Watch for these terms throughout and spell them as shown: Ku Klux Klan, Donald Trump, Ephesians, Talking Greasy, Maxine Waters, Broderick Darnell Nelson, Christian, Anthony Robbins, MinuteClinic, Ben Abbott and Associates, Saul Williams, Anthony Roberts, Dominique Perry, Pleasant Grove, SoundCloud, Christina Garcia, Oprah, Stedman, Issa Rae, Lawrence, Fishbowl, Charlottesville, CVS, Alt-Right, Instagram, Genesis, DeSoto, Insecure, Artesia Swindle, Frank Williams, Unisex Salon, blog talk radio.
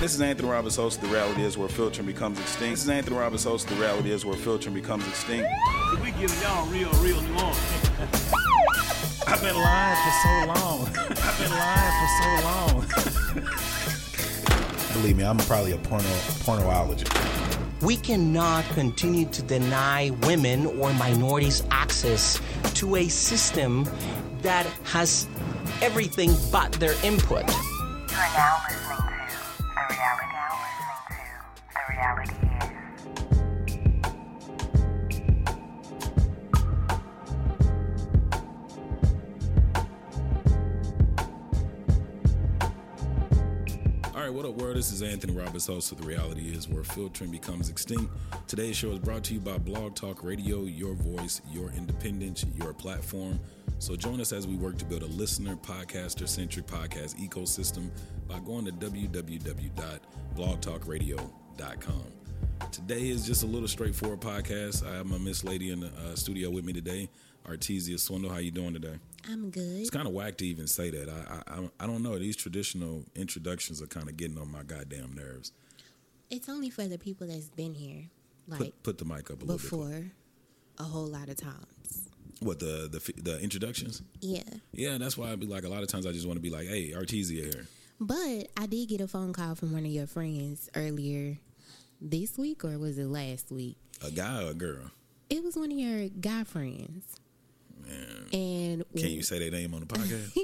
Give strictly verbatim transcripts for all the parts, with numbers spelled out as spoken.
This is Anthony Robbins, host of The Reality Is, where filtering becomes extinct. This is Anthony Robbins, host of The Reality Is, where filtering becomes extinct. We giving y'all real, real nuance. I've been lying for so long. I've been lying for so long. Believe me, I'm probably a porno pornologist. We cannot continue to deny women or minorities access to a system that has everything but their input. You are now listening to The Reality. Now listening to The Reality Is. All right, what up, world? This is Anthony Roberts, host of The Reality Is, where filtering becomes extinct. Today's show is brought to you by Blog Talk Radio, your voice, your independence, your platform. So join us as we work to build a listener, podcaster-centric podcast ecosystem by going to w w w dot blog talk radio dot com. Today is just a little straightforward podcast. I have my Miss Lady in the uh, studio with me today, Artesia Swindle. How you doing today? I'm good. It's kind of whack to even say that. I, I I don't know. These traditional introductions are kind of getting on my goddamn nerves. It's only for the people that's been here. Like Put, put the mic up a little bit. Before a whole lot of times. What, the, the the introductions? Yeah. Yeah, that's why I'd be like, a lot of times I just want to be like, hey, Artesia here. But I did get a phone call from one of your friends earlier this week, or was it last week? A guy or a girl? It was one of your guy friends. Man. And can you say their name on the podcast?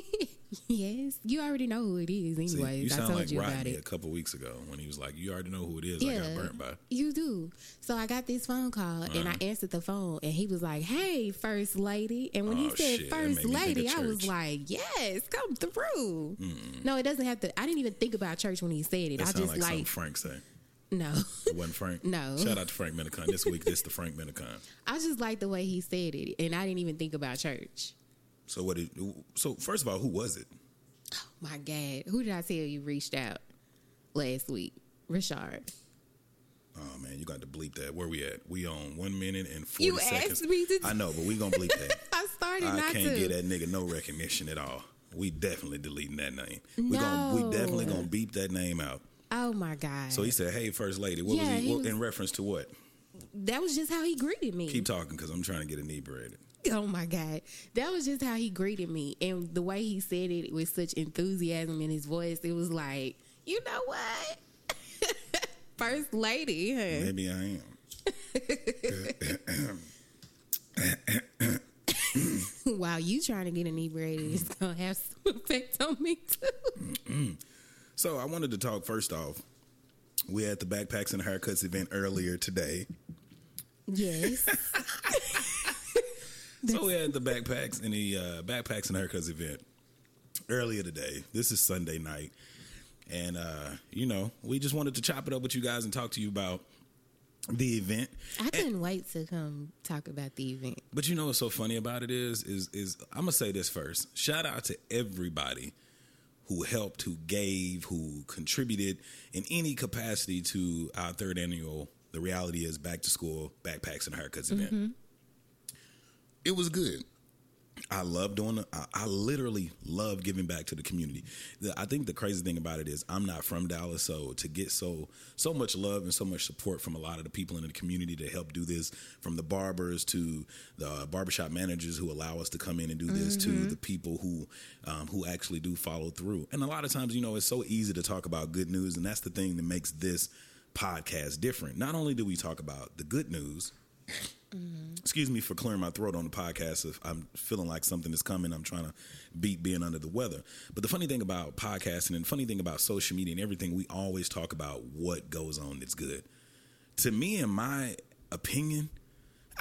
Yes, you already know who it is. Anyways, See, you sound I told like you Rodney a couple weeks ago when he was like, "You already know who it is." Yeah, I got burnt by. You do. So I got this phone call uh-huh. and I answered the phone, and he was like, "Hey, first lady." And when oh, he said shit. first lady, I was like, "Yes, come through." Mm-mm. No, it doesn't have to. I didn't even think about church when he said it. That I just like, like something Frank said. No. It wasn't Frank? No. Shout out to Frank Minicon. This week, this is the Frank Minicon. I just like the way he said it, and I didn't even think about church. So what did, so first of all, who was it? Oh, my God. Who did I tell you reached out last week? Richard. Oh, man, you got to bleep that. Where we at? We on one minute and forty seconds. You asked me to. I know, but we going to bleep that. I started I not to. I can't give that nigga no recognition at all. We definitely deleting that name. No. We, gonna, we definitely going to beep that name out. Oh, my God. So he said, hey, first lady. What yeah, was he, he what, was, in reference to what? That was just how he greeted me. Keep talking because I'm trying to get inebriated. Oh, my God. That was just how he greeted me. And the way he said it with such enthusiasm in his voice, it was like, you know what? First lady. Huh? Maybe I am. While you trying to get inebriated, it's going to have some effect on me, too. So I wanted to talk, first off, we had the Backpacks and Haircuts event earlier today. Yes. So we had the Backpacks and the uh, Backpacks and Haircuts event earlier today. This is Sunday night. And, uh, you know, we just wanted to chop it up with you guys and talk to you about the event. I couldn't and, wait to come talk about the event. But you know what's so funny about it is, is, is I'm going to say this first. Shout out to everybody who helped, who gave, who contributed in any capacity to our third annual The Reality Is Back to School Backpacks and Haircuts mm-hmm. event. It was good. I love doing it. I, I literally love giving back to the community. The, I think the crazy thing about it is I'm not from Dallas, so to get so so much love and so much support from a lot of the people in the community to help do this, from the barbers to the barbershop managers who allow us to come in and do this, mm-hmm. to the people who um, who actually do follow through. And a lot of times, you know, it's so easy to talk about good news, and that's the thing that makes this podcast different. Not only do we talk about the good news. Mm-hmm. Excuse me for clearing my throat on the podcast. If I'm feeling like something is coming, I'm trying to beat being under the weather. But the funny thing about podcasting and the funny thing about social media and everything, we always talk about what goes on that's good. To me, in my opinion,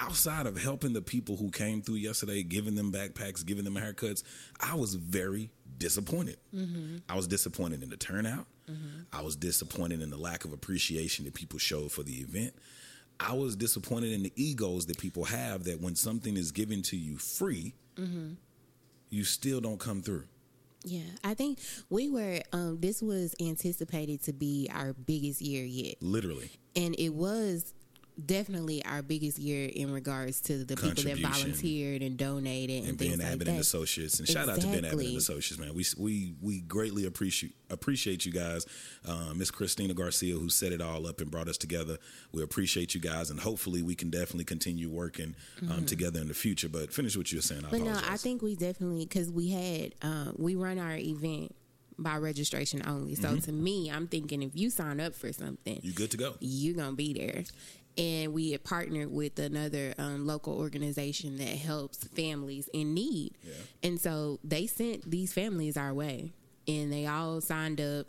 outside of helping the people who came through yesterday, giving them backpacks, giving them haircuts, I was very disappointed. Mm-hmm. I was disappointed in the turnout. Mm-hmm. I was disappointed in the lack of appreciation that people showed for the event. I was disappointed in the egos that people have, that when something is given to you free, mm-hmm. you still don't come through. Yeah, I think we were, um, this was anticipated to be our biggest year yet. Literally. And it was definitely our biggest year in regards to the people that volunteered and donated and, and things like that. And Ben Abbott and Associates. And exactly. Shout out to Ben Abbott and Associates, man. We we we greatly appreciate appreciate you guys. Uh, Miss Christina Garcia, who set it all up and brought us together. We appreciate you guys, and hopefully we can definitely continue working um, mm-hmm. together in the future. But finish what you were saying. I but apologize. No, I think we definitely, because we had uh, we run our event by registration only. So mm-hmm. to me, I'm thinking if you sign up for something, you good to go. You're gonna be there. And we had partnered with another um, local organization that helps families in need. Yeah. And so they sent these families our way, and they all signed up,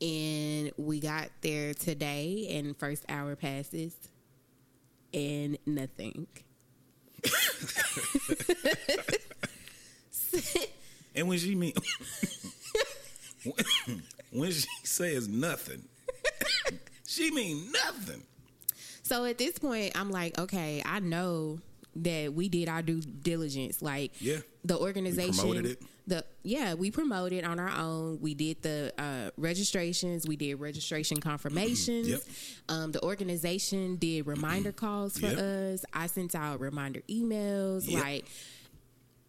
and we got there today, and first hour passes and nothing. And when she mean, when she says nothing, she mean nothing. So at this point, I'm like, okay, I know that we did our due diligence. Like, yeah, the organization, we promoted it. the yeah, we promoted on our own. We did the uh, registrations, we did registration confirmations. Mm-hmm. Yep. Um, the organization did reminder mm-hmm. calls for yep. us. I sent out reminder emails. Yep. Like,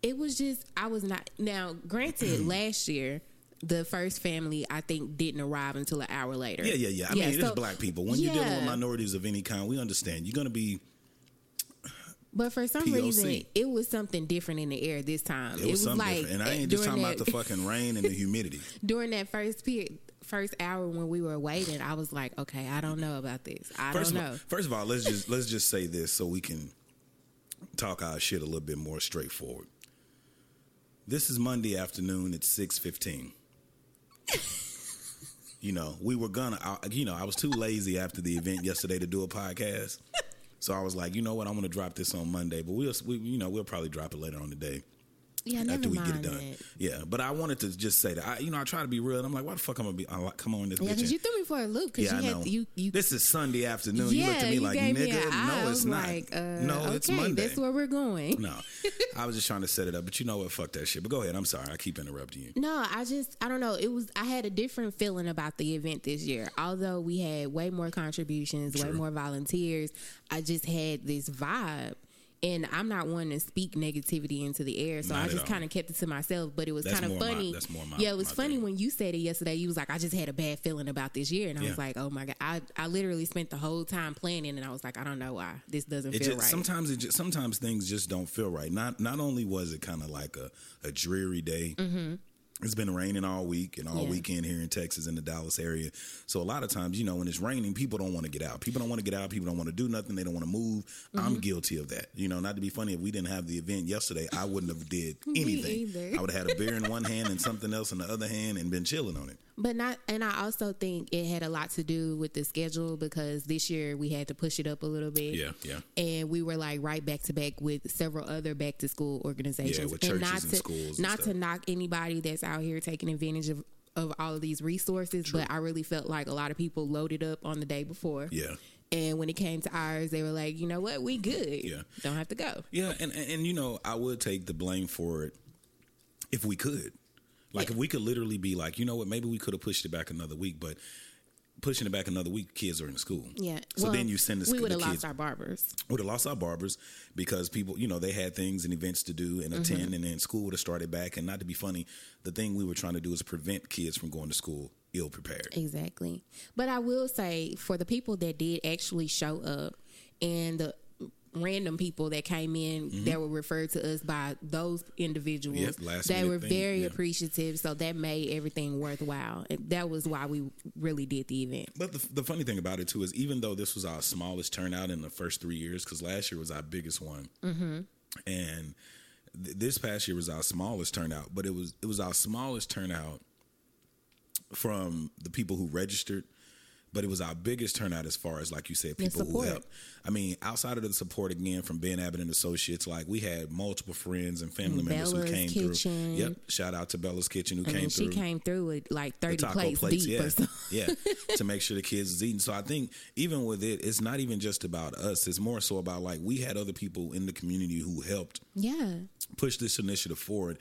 it was just, I was not. Now, granted, last year, the first family, I think, didn't arrive until an hour later. Yeah, yeah, yeah. I yeah, mean, so, it's black people. When yeah. you're dealing with minorities of any kind, we understand. You're going to be But for some P O C. Reason, it was something different in the air this time. It was, it was something like, different. And I ain't just talking that, about the fucking rain and the humidity. During that first period, first hour when we were waiting, I was like, okay, I don't know about this. I first don't know. All, first of all, let's just let's just say this so we can talk our shit a little bit more straightforward. This is Monday afternoon at six fifteen. You know, we were gonna, I, you know, I was too lazy after the event yesterday to do a podcast. So I was like, you know what, I'm gonna drop this on Monday, but we'll, we, you know, we'll probably drop it later on today. Yeah, never after we mind get it done. It. Yeah, but I wanted to just say that, I, you know, I try to be real. And I'm like, why the fuck I'm gonna be? I'm like, come on, this. Yeah, because you threw me for a loop. Cause yeah, you I had, know. You, you, this is Sunday afternoon. Yeah, you looked at me you like, nigga, me no, it's not. Like, uh, no, okay, it's Monday. That's where we're going. No, I was just trying to set it up, but you know what? Fuck that shit. But go ahead. I'm sorry. I keep interrupting you. No, I just, I don't know. It was, I had a different feeling about the event this year. Although we had way more contributions, True. way more volunteers. I just had this vibe. And I'm not one to speak negativity into the air, so not I just kind of kept it to myself. But it was kind of funny. My, that's more my, yeah, it was funny thing. When you said it yesterday. You was like, I just had a bad feeling about this year. And I yeah. was like, oh, my God. I, I literally spent the whole time planning, and I was like, I don't know why. This doesn't it feel just, right. Sometimes it just, sometimes things just don't feel right. Not not only was it kind of like a, a dreary day. Mm-hmm. It's been raining all week and all yeah. weekend here in Texas in the Dallas area. So a lot of times, you know, when it's raining, people don't want to get out. People don't want to get out. People don't want to do nothing. They don't want to move. Mm-hmm. I'm guilty of that. You know, not to be funny, if we didn't have the event yesterday, I wouldn't have did anything. I would have had a beer in one hand and something else in the other hand and been chilling on it. But not, and I also think it had a lot to do with the schedule because this year we had to push it up a little bit. Yeah, yeah. And we were like right back to back with several other back to school organizations. Yeah, with churches and, not and to, schools. Not and to knock anybody that's out here taking advantage of, of all of these resources, True. but I really felt like a lot of people loaded up on the day before. Yeah. And when it came to ours, they were like, you know what, we good. Yeah. Don't have to go. Yeah, and, and, and you know, I would take the blame for it if we could. Like, yeah. if we could literally be like, you know what, maybe we could have pushed it back another week, but pushing it back another week, kids are in school. Yeah. So well, then you send the, we would have lost our barbers. We would have lost our barbers because people, you know, they had things and events to do and attend, mm-hmm. and then school would have started back. And not to be funny, the thing we were trying to do is prevent kids from going to school ill prepared. Exactly. But I will say, for the people that did actually show up and the random people that came in, mm-hmm. that were referred to us by those individuals, yep, last they were thing. very yeah. appreciative, so that made everything worthwhile, and that was why we really did the event. But the, the funny thing about it too is, even though this was our smallest turnout in the first three years, because last year was our biggest one, mm-hmm. and th- this past year was our smallest turnout, but it was it was our smallest turnout from the people who registered, But it was our biggest turnout as far as, like you said, people who helped. I mean, outside of the support, again, from Ben Abbott and Associates, like, we had multiple friends and family members Bella's who came Kitchen. through. Yep. Shout out to Bella's Kitchen who I came mean, through. She came through with, like, thirty plates, plates deep yeah. or something. Yeah, to make sure the kids is eating. So I think even with it, it's not even just about us. It's more so about, like, we had other people in the community who helped yeah. push this initiative forward.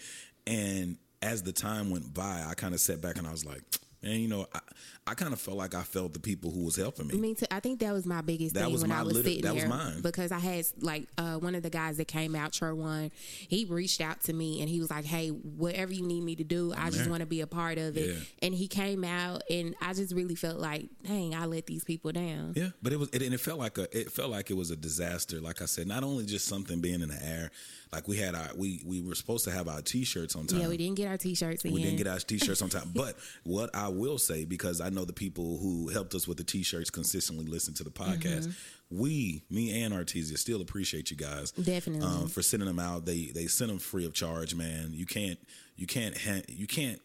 And as the time went by, I kind of sat back and I was like... And, you know, I, I kind of felt like I felt the people who was helping me. Me too. I think that was my biggest that thing was when my I was little, sitting that there. That was mine. Because I had, like, uh, one of the guys that came out, Cherwan, he reached out to me and he was like, hey, whatever you need me to do, I Man. just want to be a part of it. Yeah. And he came out and I just really felt like, dang, I let these people down. Yeah, but it was, it, and it felt like a, it felt like it was a disaster. Like I said, not only just something being in the air. Like we had our, we, we were supposed to have our t-shirts on time. Yeah, we didn't get our t-shirts in. We didn't get our t-shirts on time. But what I will say, because I know the people who helped us with the t-shirts consistently listen to the podcast, mm-hmm. we, me and Artesia still appreciate you guys. Definitely. Um, for sending them out. They, they sent them free of charge, man. You can't, you can't, ha- you can't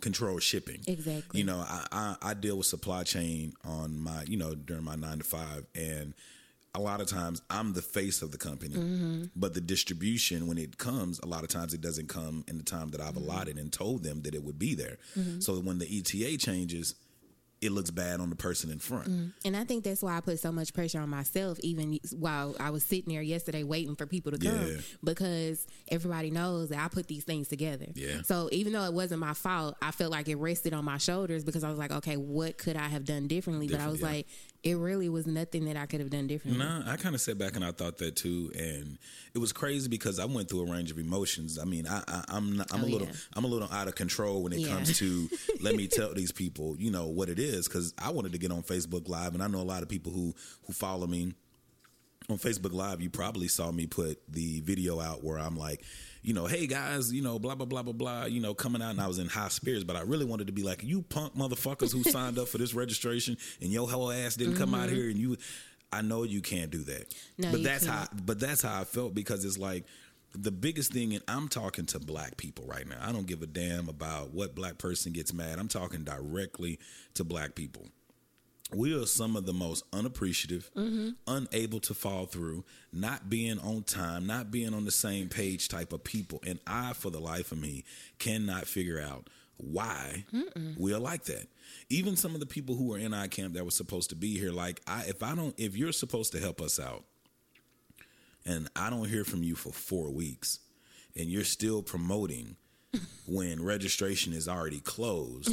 control shipping. Exactly. You know, I, I, I deal with supply chain on my, you know, during my nine to five, and a lot of times I'm the face of the company, mm-hmm. but the distribution, when it comes, a lot of times it doesn't come in the time that I've mm-hmm. allotted and told them that it would be there. Mm-hmm. So when the E T A changes, it looks bad on the person in front. Mm. And I think that's why I put so much pressure on myself, even while I was sitting there yesterday waiting for people to come, yeah. because everybody knows that I put these things together. Yeah. So even though it wasn't my fault, I felt like it rested on my shoulders because I was like, okay, what could I have done differently? Different, but I was yeah. like, it really was nothing that I could have done differently. Nah, I kind of sat back and I thought that too. And it was crazy because I went through a range of emotions. I mean, I, I, I'm not, I'm oh, a little, yeah. I'm a little out of control when it yeah. comes to, let me tell these people, you know, what it is. Cause I wanted to get on Facebook Live, and I know a lot of people who, who follow me on Facebook Live. You probably saw me put the video out where I'm like, you know, hey guys, you know, blah, blah, blah, blah, blah, you know, coming out, and I was in high spirits, but I really wanted to be like, you punk motherfuckers who signed up for this registration and your whole ass didn't mm-hmm. come out here, and you, I know you can't do that. No, but that's can't. how, but that's how I felt, because it's like the biggest thing, and I'm talking to black people right now. I don't give a damn about what black person gets mad. I'm talking directly to black people. We are some of the most unappreciative, mm-hmm. unable to follow through, not being on time, not being on the same page type of people. And I, for the life of me, cannot figure out why Mm-mm. we are like that. Even some of the people who are in our camp that were supposed to be here, like, I, if I don't, if you're supposed to help us out and I don't hear from you for four weeks and you're still promoting when registration is already closed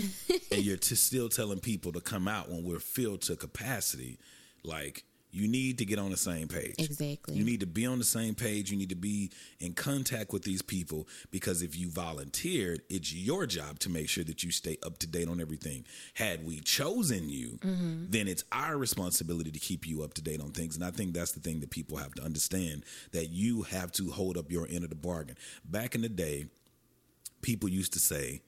and you're t- still telling people to come out when we're filled to capacity, like, you need to get on the same page. Exactly. You need to be on the same page. You need to be in contact with these people, because if you volunteered, it's your job to make sure that you stay up to date on everything. Had we chosen you, mm-hmm. then it's our responsibility to keep you up to date on things. And I think that's the thing that people have to understand, that you have to hold up your end of the bargain. Back in the day, people used to say,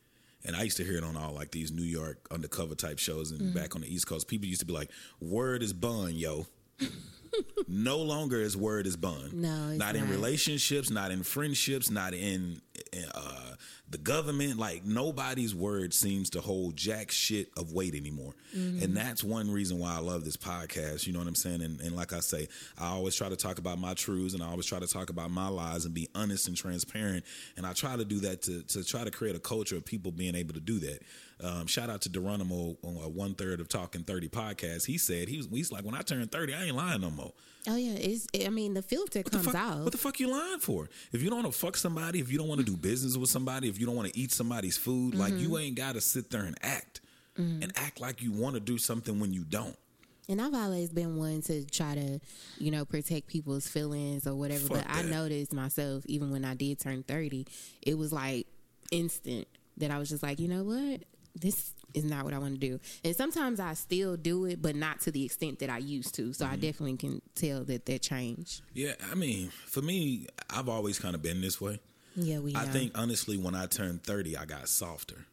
and I used to hear it on all, like, these New York undercover type shows, and mm. back on the East Coast, people used to be like, word is bond, yo. No longer is word is bond. No, it's not, not in relationships, not in friendships, not in uh, the government. Like, nobody's word seems to hold jack shit of weight anymore. Mm-hmm. And that's one reason why I love this podcast. You know what I'm saying? And, and like I say, I always try to talk about my truths, and I always try to talk about my lies and be honest and transparent. And I try to do that to, to try to create a culture of people being able to do that. Um, shout out to Geronimo on uh, one third of Talking thirty podcast. He said, he was, he's like, when I turn thirty, I ain't lying no more. Oh yeah. It's, I mean, the filter what comes the fuck, out. What the fuck you lying for? If you don't want to fuck somebody, if you don't want to do business with somebody, if you don't want to eat somebody's food, mm-hmm. like, you ain't got to sit there and act mm-hmm. and act like you want to do something when you don't. And I've always been one to try to, you know, protect people's feelings or whatever. Fuck but that. I noticed myself, even when I did turn thirty, it was like instant that I was just like, you know what? This is not what I want to do. And sometimes I still do it, but not to the extent that I used to. So mm-hmm. I definitely can tell that that changed. Yeah, I mean, for me, I've always kind of been this way. Yeah, we I know. think, honestly, when I turned thirty, I got softer.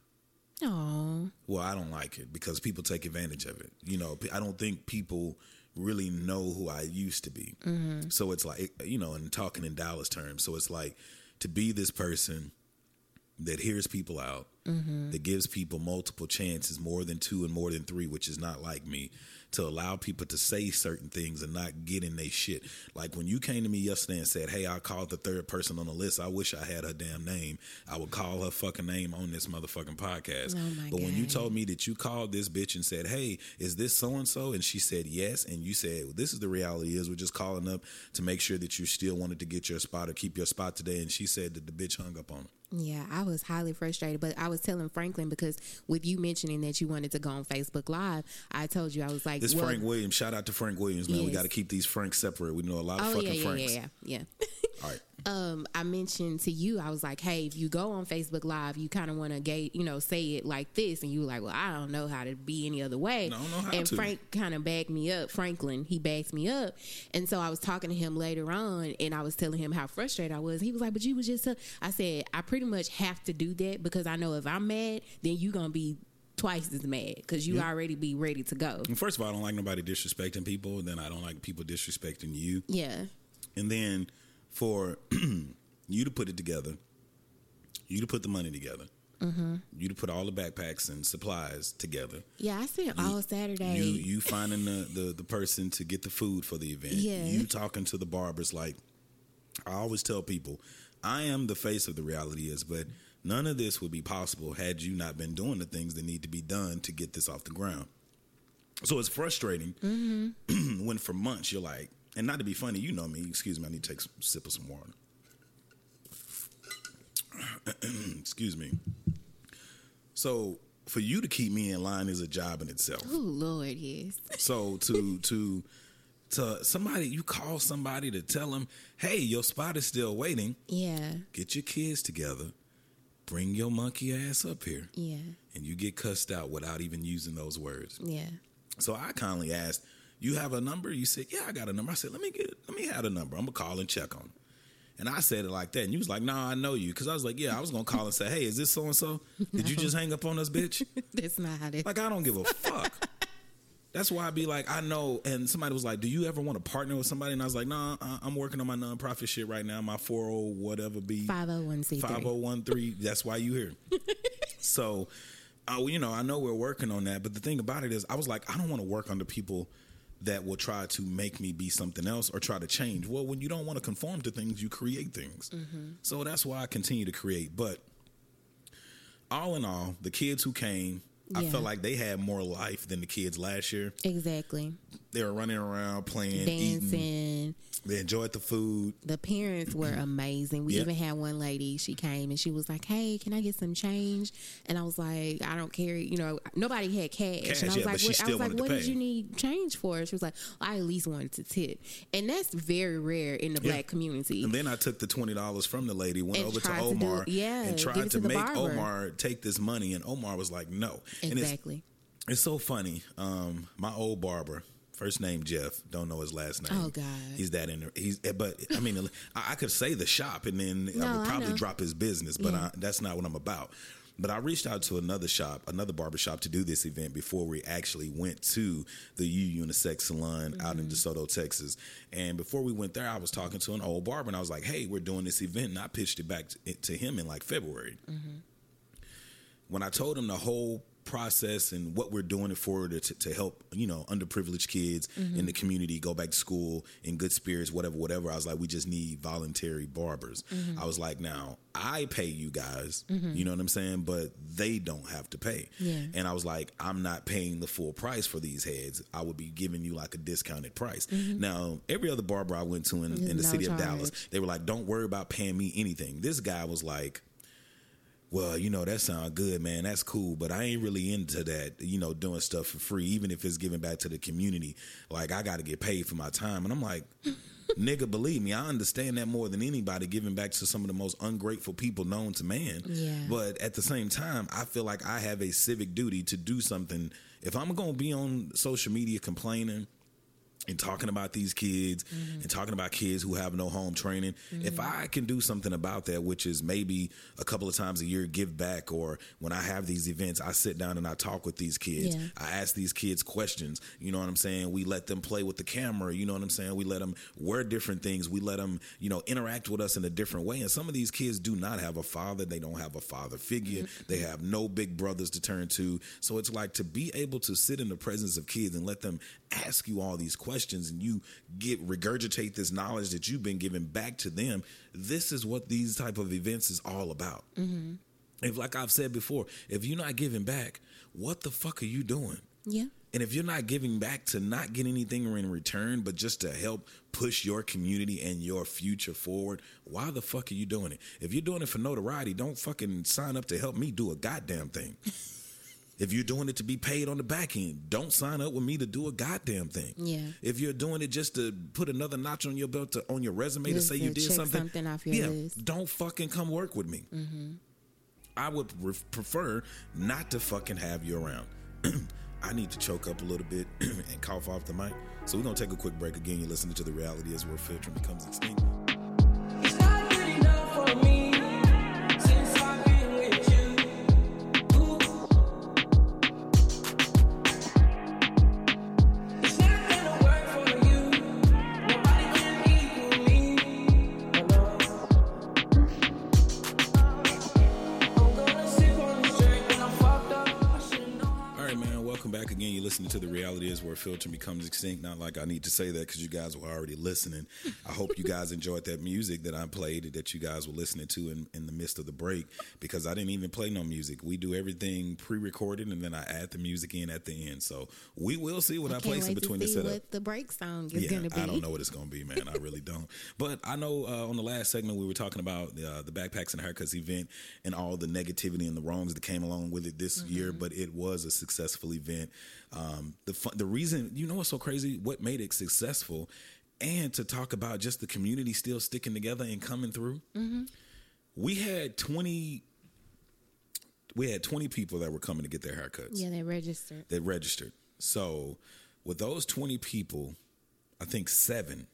Aww. Well, I don't like it because people take advantage of it. You know, I don't think people really know who I used to be. Mm-hmm. So it's like, you know, and talking in Dallas terms. So it's like, to be this person that hears people out, mm-hmm. that gives people multiple chances, more than two and more than three, which is not like me, to allow people to say certain things and not get in their shit. Like when you came to me yesterday and said, hey, I called the third person on the list. I wish I had her damn name. I would call her fucking name on this motherfucking podcast. Oh my but God. When you told me that you called this bitch and said, hey, is this so-and-so? And she said, yes. And you said, well, this is the reality is we're just calling up to make sure that you still wanted to get your spot or keep your spot today. And she said that the bitch hung up on her. Yeah, I was highly frustrated, but I was telling Franklin because with you mentioning that you wanted to go on Facebook Live, I told you, I was like, this well, Frank Williams, shout out to Frank Williams, man. Yes. We got to keep these Franks separate. We know a lot of oh, fucking yeah, yeah, Franks. Yeah, yeah, yeah. All right. Um, I mentioned to you, I was like, hey, if you go on Facebook Live, you kind of want to gate, you know, say it like this. And you were like, well, I don't know how to be any other way. No, I don't know how and to. Frank kind of backed me up. Franklin, he backed me up. And so I was talking to him later on and I was telling him how frustrated I was. He was like, but you was just, uh, I said, I pretty much have to do that because I know if I'm mad, then you're going to be twice as mad because you yeah. already be ready to go. And first of all, I don't like nobody disrespecting people. And then I don't like people disrespecting you. Yeah. And then for you to put it together, you to put the money together, mm-hmm. you to put all the backpacks and supplies together. Yeah, I spent all Saturday. You you finding the, the, the person to get the food for the event. Yeah. You talking to the barbers. Like, I always tell people, I am the face of the reality is, but none of this would be possible had you not been doing the things that need to be done to get this off the ground. So it's frustrating mm-hmm. when for months you're like, and not to be funny, you know me. Excuse me, I need to take a sip of some water. Excuse me. So for you to keep me in line is a job in itself. Oh, Lord, yes. So to to to somebody, you call somebody to tell them, hey, your spot is still waiting. Yeah. Get your kids together. Bring your monkey ass up here. Yeah. And you get cussed out without even using those words. Yeah. So I kindly asked, you have a number? You said, yeah, I got a number. I said, let me get it. Let me have a number. I'm going to call and check on him. And I said it like that. And you was like, nah, I know you. Because I was like, yeah, I was going to call and say, hey, is this so-and-so? No. Did you just hang up on us, bitch? That's not how this. Like, I don't give a fuck. That's why I'd be like, I know. And somebody was like, do you ever want to partner with somebody? And I was like, nah, I'm working on my nonprofit shit right now. My forty whatever be. five oh one c three. five oh one three. That's why you here. So, uh, you know, I know we're working on that. But the thing about it is, I was like, I don't want to work under people that will try to make me be something else or try to change. Well, when you don't want to conform to things, you create things. Mm-hmm. So that's why I continue to create. But all in all, the kids who came, yeah. I felt like they had more life than the kids last year. Exactly. They were running around, playing, dancing. Eating. They enjoyed the food. The parents were amazing. We yep. even had one lady, she came and she was like, hey, can I get some change? And I was like, I don't care. You know, nobody had cash. cash and I was yeah, like, what, I was like, what did you need change for? She was like, well, I at least wanted to tip. And that's very rare in the yeah. black community. And then I took the twenty dollars from the lady, went and over to Omar to do, yeah, and tried to, to make barber. Omar take this money. And Omar was like, no. Exactly. And it's, it's so funny. Um, my old barber. First name Jeff, don't know his last name. Oh God, he's that in. He's but I mean, I, I could say the shop and then no, I would probably I drop his business, but yeah. I, that's not what I'm about. But I reached out to another shop, another barbershop to do this event before we actually went to the U Unisex Salon mm-hmm. out in DeSoto, Texas. And before we went there, I was talking to an old barber and I was like, "Hey, we're doing this event," and I pitched it back to, to him in like February. Mm-hmm. When I told him the whole process and what we're doing it for to, to help, you know, underprivileged kids mm-hmm. in the community go back to school in good spirits, whatever, whatever. I was like, we just need voluntary barbers. Mm-hmm. I was like, now I pay you guys, mm-hmm. you know what I'm saying? But they don't have to pay. Yeah. And I was like, I'm not paying the full price for these heads. I would be giving you like a discounted price. Mm-hmm. Now, every other barber I went to in, in the no city charge. Of Dallas, they were like, don't worry about paying me anything. This guy was like, well, you know, that sounds good, man. That's cool. But I ain't really into that, you know, doing stuff for free, even if it's giving back to the community. Like, I got to get paid for my time. And I'm like, nigga, believe me, I understand that more than anybody, giving back to some of the most ungrateful people known to man. Yeah. But at the same time, I feel like I have a civic duty to do something. If I'm going to be on social media complaining and talking about these kids mm-hmm. and talking about kids who have no home training. Mm-hmm. If I can do something about that, which is maybe a couple of times a year, give back, or when I have these events, I sit down and I talk with these kids. Yeah. I ask these kids questions. You know what I'm saying? We let them play with the camera. You know what I'm saying? We let them wear different things. We let them, you know, interact with us in a different way. And some of these kids do not have a father. They don't have a father figure. Mm-hmm. They have no big brothers to turn to. So it's like to be able to sit in the presence of kids and let them ask you all these questions and you get regurgitate this knowledge that you've been giving back to them. This is what these type of events is all about. Mm-hmm. If, like I've said before, if you're not giving back, what the fuck are you doing? Yeah. And if you're not giving back to not get anything in return, but just to help push your community and your future forward, why the fuck are you doing it? If you're doing it for notoriety, don't fucking sign up to help me do a goddamn thing. If you're doing it to be paid on the back end, don't sign up with me to do a goddamn thing. Yeah. If you're doing it just to put another notch on your belt, to, on your resume, just to say to you did something, something off your yeah, list. Don't fucking come work with me. Mm-hmm. I would re- prefer not to fucking have you around. I need to choke up a little bit and cough off the mic. So we're going to take a quick break. Again, you're listening to The Reality Is Where Filtering Becomes Extinct. It's not good enough for me. Again, you're listening to The Reality Is Where Filtering Becomes Extinct. Not like I need to say that because you guys were already listening. I hope you guys enjoyed that music that I played, that you guys were listening to in, in the midst of the break, because I didn't even play no music. We do everything pre-recorded and then I add the music in at the end. So we will see what I, I play in between the setup. What the break song is yeah, going to be. I don't know what it's going to be, man. I really don't. But I know uh, on the last segment we were talking about uh, the Backpacks and Haircuts event and all the negativity and the wrongs that came along with it this mm-hmm. year, but it was a successful event. Um, the fun, the reason, you know what's so crazy, what made it successful, and to talk about just the community still sticking together and coming through. Mm-hmm. We had twenty, we had twenty people that were coming to get their haircuts. Yeah, they registered. They registered. So with those twenty people, I think seven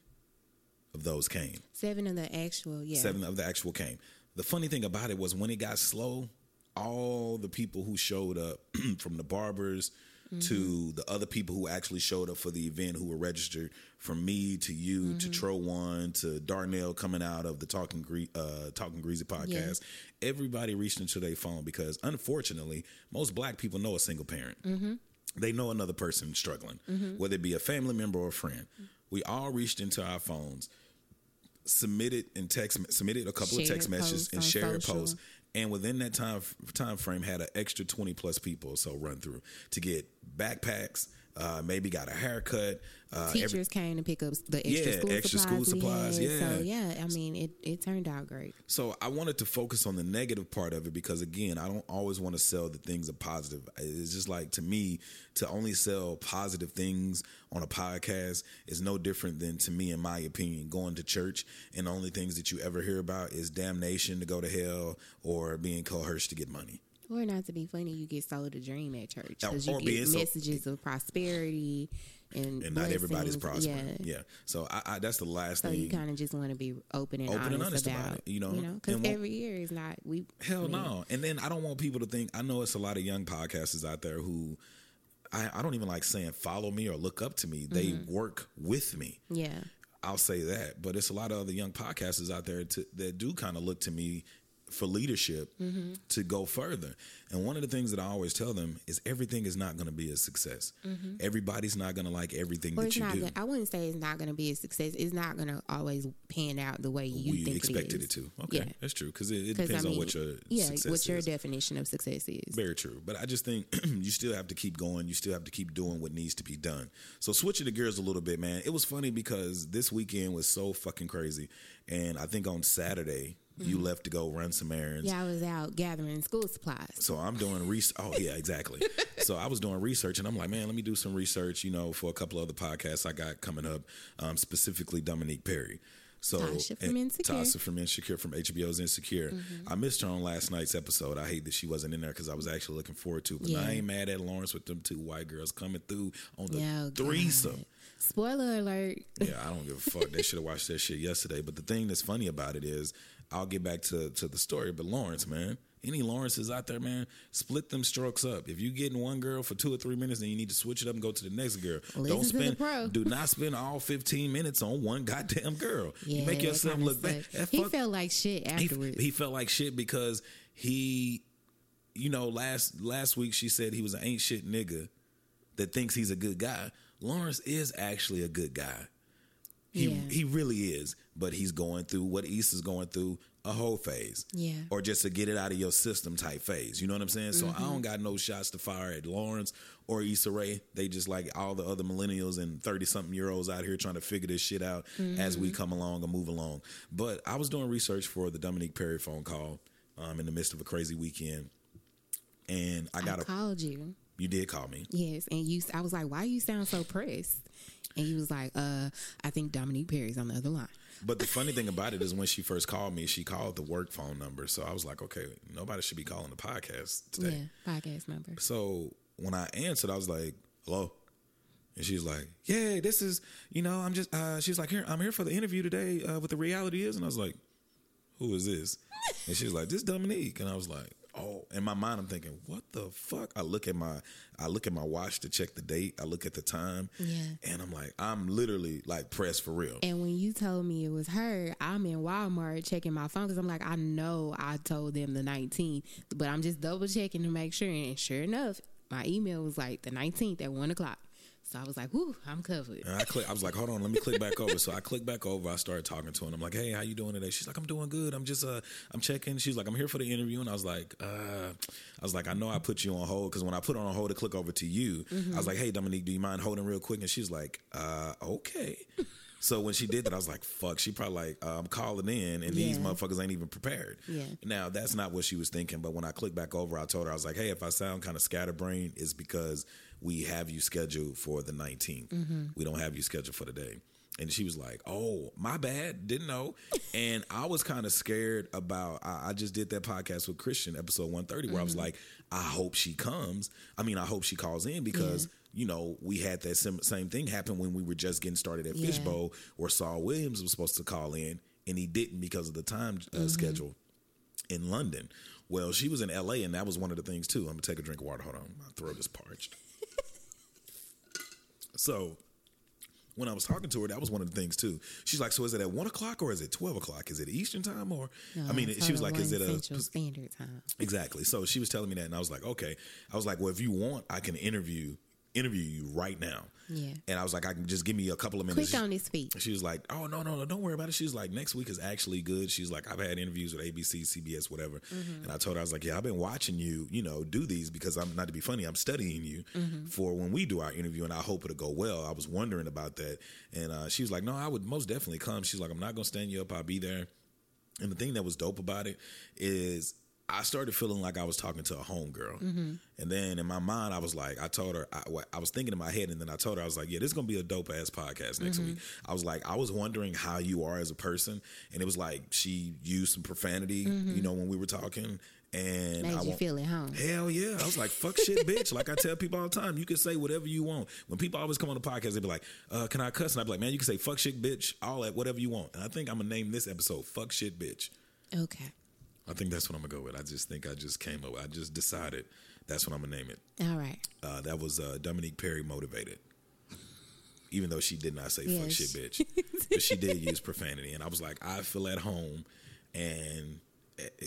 of those came. Seven of the actual, yeah. Seven of the actual came. The funny thing about it was when it got slow, all the people who showed up from the barbers, mm-hmm. to the other people who actually showed up for the event who were registered, from me to you, mm-hmm. to Tro one, to Darnell coming out of the Talking Gre- uh, Talking Greasy podcast. Yeah. Everybody reached into their phone because, unfortunately, most black people know a single parent. Mm-hmm. They know another person struggling, mm-hmm. whether it be a family member or a friend. Mm-hmm. We all reached into our phones, submitted and text submitted a couple shared of text messages and shared social. posts. And within that time time frame, had an extra twenty plus people or so run through to get backpacks. Uh, maybe got a haircut. Uh, Teachers every, came to pick up the extra yeah, school extra supplies. School supplies had, yeah, so yeah. I mean, it it turned out great. So I wanted to focus on the negative part of it because, again, I don't always want to sell the things of positive. It's just like, to me, to only sell positive things on a podcast is no different than, to me, in my opinion, going to church and the only things that you ever hear about is damnation, to go to hell, or being coerced to get money. Or not to be funny, you get sold a dream at church because you get messages so, of prosperity and and not everybody's prospering. Yeah, yeah. So I, I, that's the last so thing. So you kind of just want to be open and open honest, and honest about, about it, you know, because you know, every year is not we. Hell I mean, no, and then I don't want people to think. I know it's a lot of young podcasters out there who I, I don't even like saying follow me or look up to me. They mm-hmm. work with me. Yeah, I'll say that. But it's a lot of other young podcasters out there to, that do kind of look to me for leadership mm-hmm. to go further. And one of the things that I always tell them is everything is not going to be a success. Mm-hmm. Everybody's not going to like everything or that you not do. Gonna, I wouldn't say it's not going to be a success. It's not going to always pan out the way you we think expected it, it to. Okay, yeah. That's true. Because it, it depends I mean, on what your yeah, success what your is. Definition of success is. Very true. But I just think you still have to keep going. You still have to keep doing what needs to be done. So switching the gears a little bit, man. It was funny because this weekend was so fucking crazy. And I think on Saturday, you left to go run some errands. Yeah, I was out gathering school supplies. So I'm doing research. Oh, yeah, exactly. So I was doing research, and I'm like, man, let me do some research, you know, for a couple other podcasts I got coming up, um, specifically Dominique Perry. So Tasha from Insecure. Tasha from Insecure, from H B O's Insecure. Mm-hmm. I missed her on last night's episode. I hate that she wasn't in there because I was actually looking forward to it. But yeah. I ain't mad at Lawrence with them two white girls coming through on the oh, threesome. God. Spoiler alert. Yeah, I don't give a fuck. They should have watched that shit yesterday. But the thing that's funny about it is, I'll get back to, to the story, but Lawrence, man, any Lawrences out there, man, split them strokes up. If you getting one girl for two or three minutes, then you need to switch it up and go to the next girl. Listen don't spend, pro. Do not spend all fifteen minutes on one goddamn girl. Yeah, you make yourself look bad. He fuck, felt like shit afterwards. He, he felt like shit because he, you know, last last week she said he was an ain't shit nigga that thinks he's a good guy. Lawrence is actually a good guy. He yeah. he really is, but he's going through what Issa's going through. A whole phase. Yeah. Or just to get it out of your system type phase. You know what I'm saying? So mm-hmm. I don't got no shots to fire at Lawrence or Issa Rae. They just like all the other millennials and thirty-something-year-olds out here trying to figure this shit out mm-hmm. as we come along and move along. But I was doing research for the Dominique Perry phone call um, in the midst of a crazy weekend. And I got I a... called you. You did call me. Yes. And you, I was like, why you sound so pressed? And he was like, uh, I think Dominique Perry's on the other line. But the funny thing about it is when she first called me, she called the work phone number. So I was like, okay, nobody should be calling the podcast today. Yeah, podcast number. So when I answered, I was like, hello. And she's like, yeah, this is, you know, I'm just, uh, she's like, here, I'm here for the interview today uh, with The Reality Is. And I was like, who is this? And she was like, this is Dominique. And I was like, oh, in my mind, I'm thinking, what the fuck? I look at my, I look at my watch to check the date. I look at the time, yeah. And I'm like, I'm literally like pressed for real. And when you told me it was her, I'm in Walmart checking my phone because I'm like, I know I told them the nineteenth, but I'm just double checking to make sure. And sure enough, my email was like the nineteenth at one o'clock. So I was like, whoo, I'm covered. And I click, I was like, hold on, let me click back over. So I click back over. I started talking to her. And I'm like, hey, how you doing today? She's like, I'm doing good. I'm just, uh, I'm checking. She's like, I'm here for the interview. And I was like, uh, I was like, I know I put you on hold. Because when I put on hold to click over to you, mm-hmm. I was like, hey, Dominique, do you mind holding real quick? And she's like, uh, okay. So when she did that, I was like, fuck, she probably like, uh, I'm calling in and yeah. these motherfuckers ain't even prepared. Yeah. Now, that's not what she was thinking. But when I clicked back over, I told her, I was like, hey, if I sound kind of scatterbrained, it's because we have you scheduled for the nineteenth. Mm-hmm. We don't have you scheduled for today. And she was like, oh, my bad. Didn't know. And I was kind of scared about, I, I just did that podcast with Christian, episode one thirty, where mm-hmm. I was like, I hope she comes. I mean, I hope she calls in because, yeah. you know, we had that sim- same thing happen when we were just getting started at yeah. Fishbowl, where Saul Williams was supposed to call in and he didn't because of the time uh, mm-hmm. schedule in London. Well, she was in L A and that was one of the things too. I'm going to take a drink of water. Hold on. My throat is parched. So when I was talking to her, that was one of the things too. She's like, so is it at one o'clock or is it twelve o'clock? Is it Eastern time or, no, I mean, she was like, is it a Central Standard Time? Exactly. So she was telling me that and I was like, okay. I was like, well, if you want, I can interview, interview you right now. Yeah. And I was like, I can just give me a couple of minutes. Quick on his feet. She was like, oh, no, no, no, don't worry about it. She was like, next week is actually good. She's like, I've had interviews with A B C, C B S, whatever. Mm-hmm. And I told her, I was like, yeah, I've been watching you, you know, do these because I'm not to be funny. I'm studying you mm-hmm. for when we do our interview and I hope it'll go well. I was wondering about that. And uh, she was like, no, I would most definitely come. She's like, I'm not going to stand you up. I'll be there. And the thing that was dope about it is I started feeling like I was talking to a homegirl. Mm-hmm. And then in my mind, I was like, I told her, I, I was thinking in my head, and then I told her, I was like, yeah, this is going to be a dope-ass podcast next mm-hmm. week. I was like, I was wondering how you are as a person. And it was like she used some profanity, mm-hmm. you know, when we were talking. And made I you feel at home. Hell yeah. I was like, fuck shit, bitch. Like I tell people all the time, you can say whatever you want. When people always come on the podcast, they be like, uh, can I cuss? And I'd be like, man, you can say fuck shit, bitch, all that, whatever you want. And I think I'm going to name this episode, Fuck Shit, Bitch. Okay. I think that's what I'm going to go with. I just think I just came up. I just decided that's what I'm going to name it. All right. Uh, that was uh, Dominique Perry Motivated. Even though she did not say yes. fuck shit, bitch. But she did use profanity. And I was like, I feel at home. And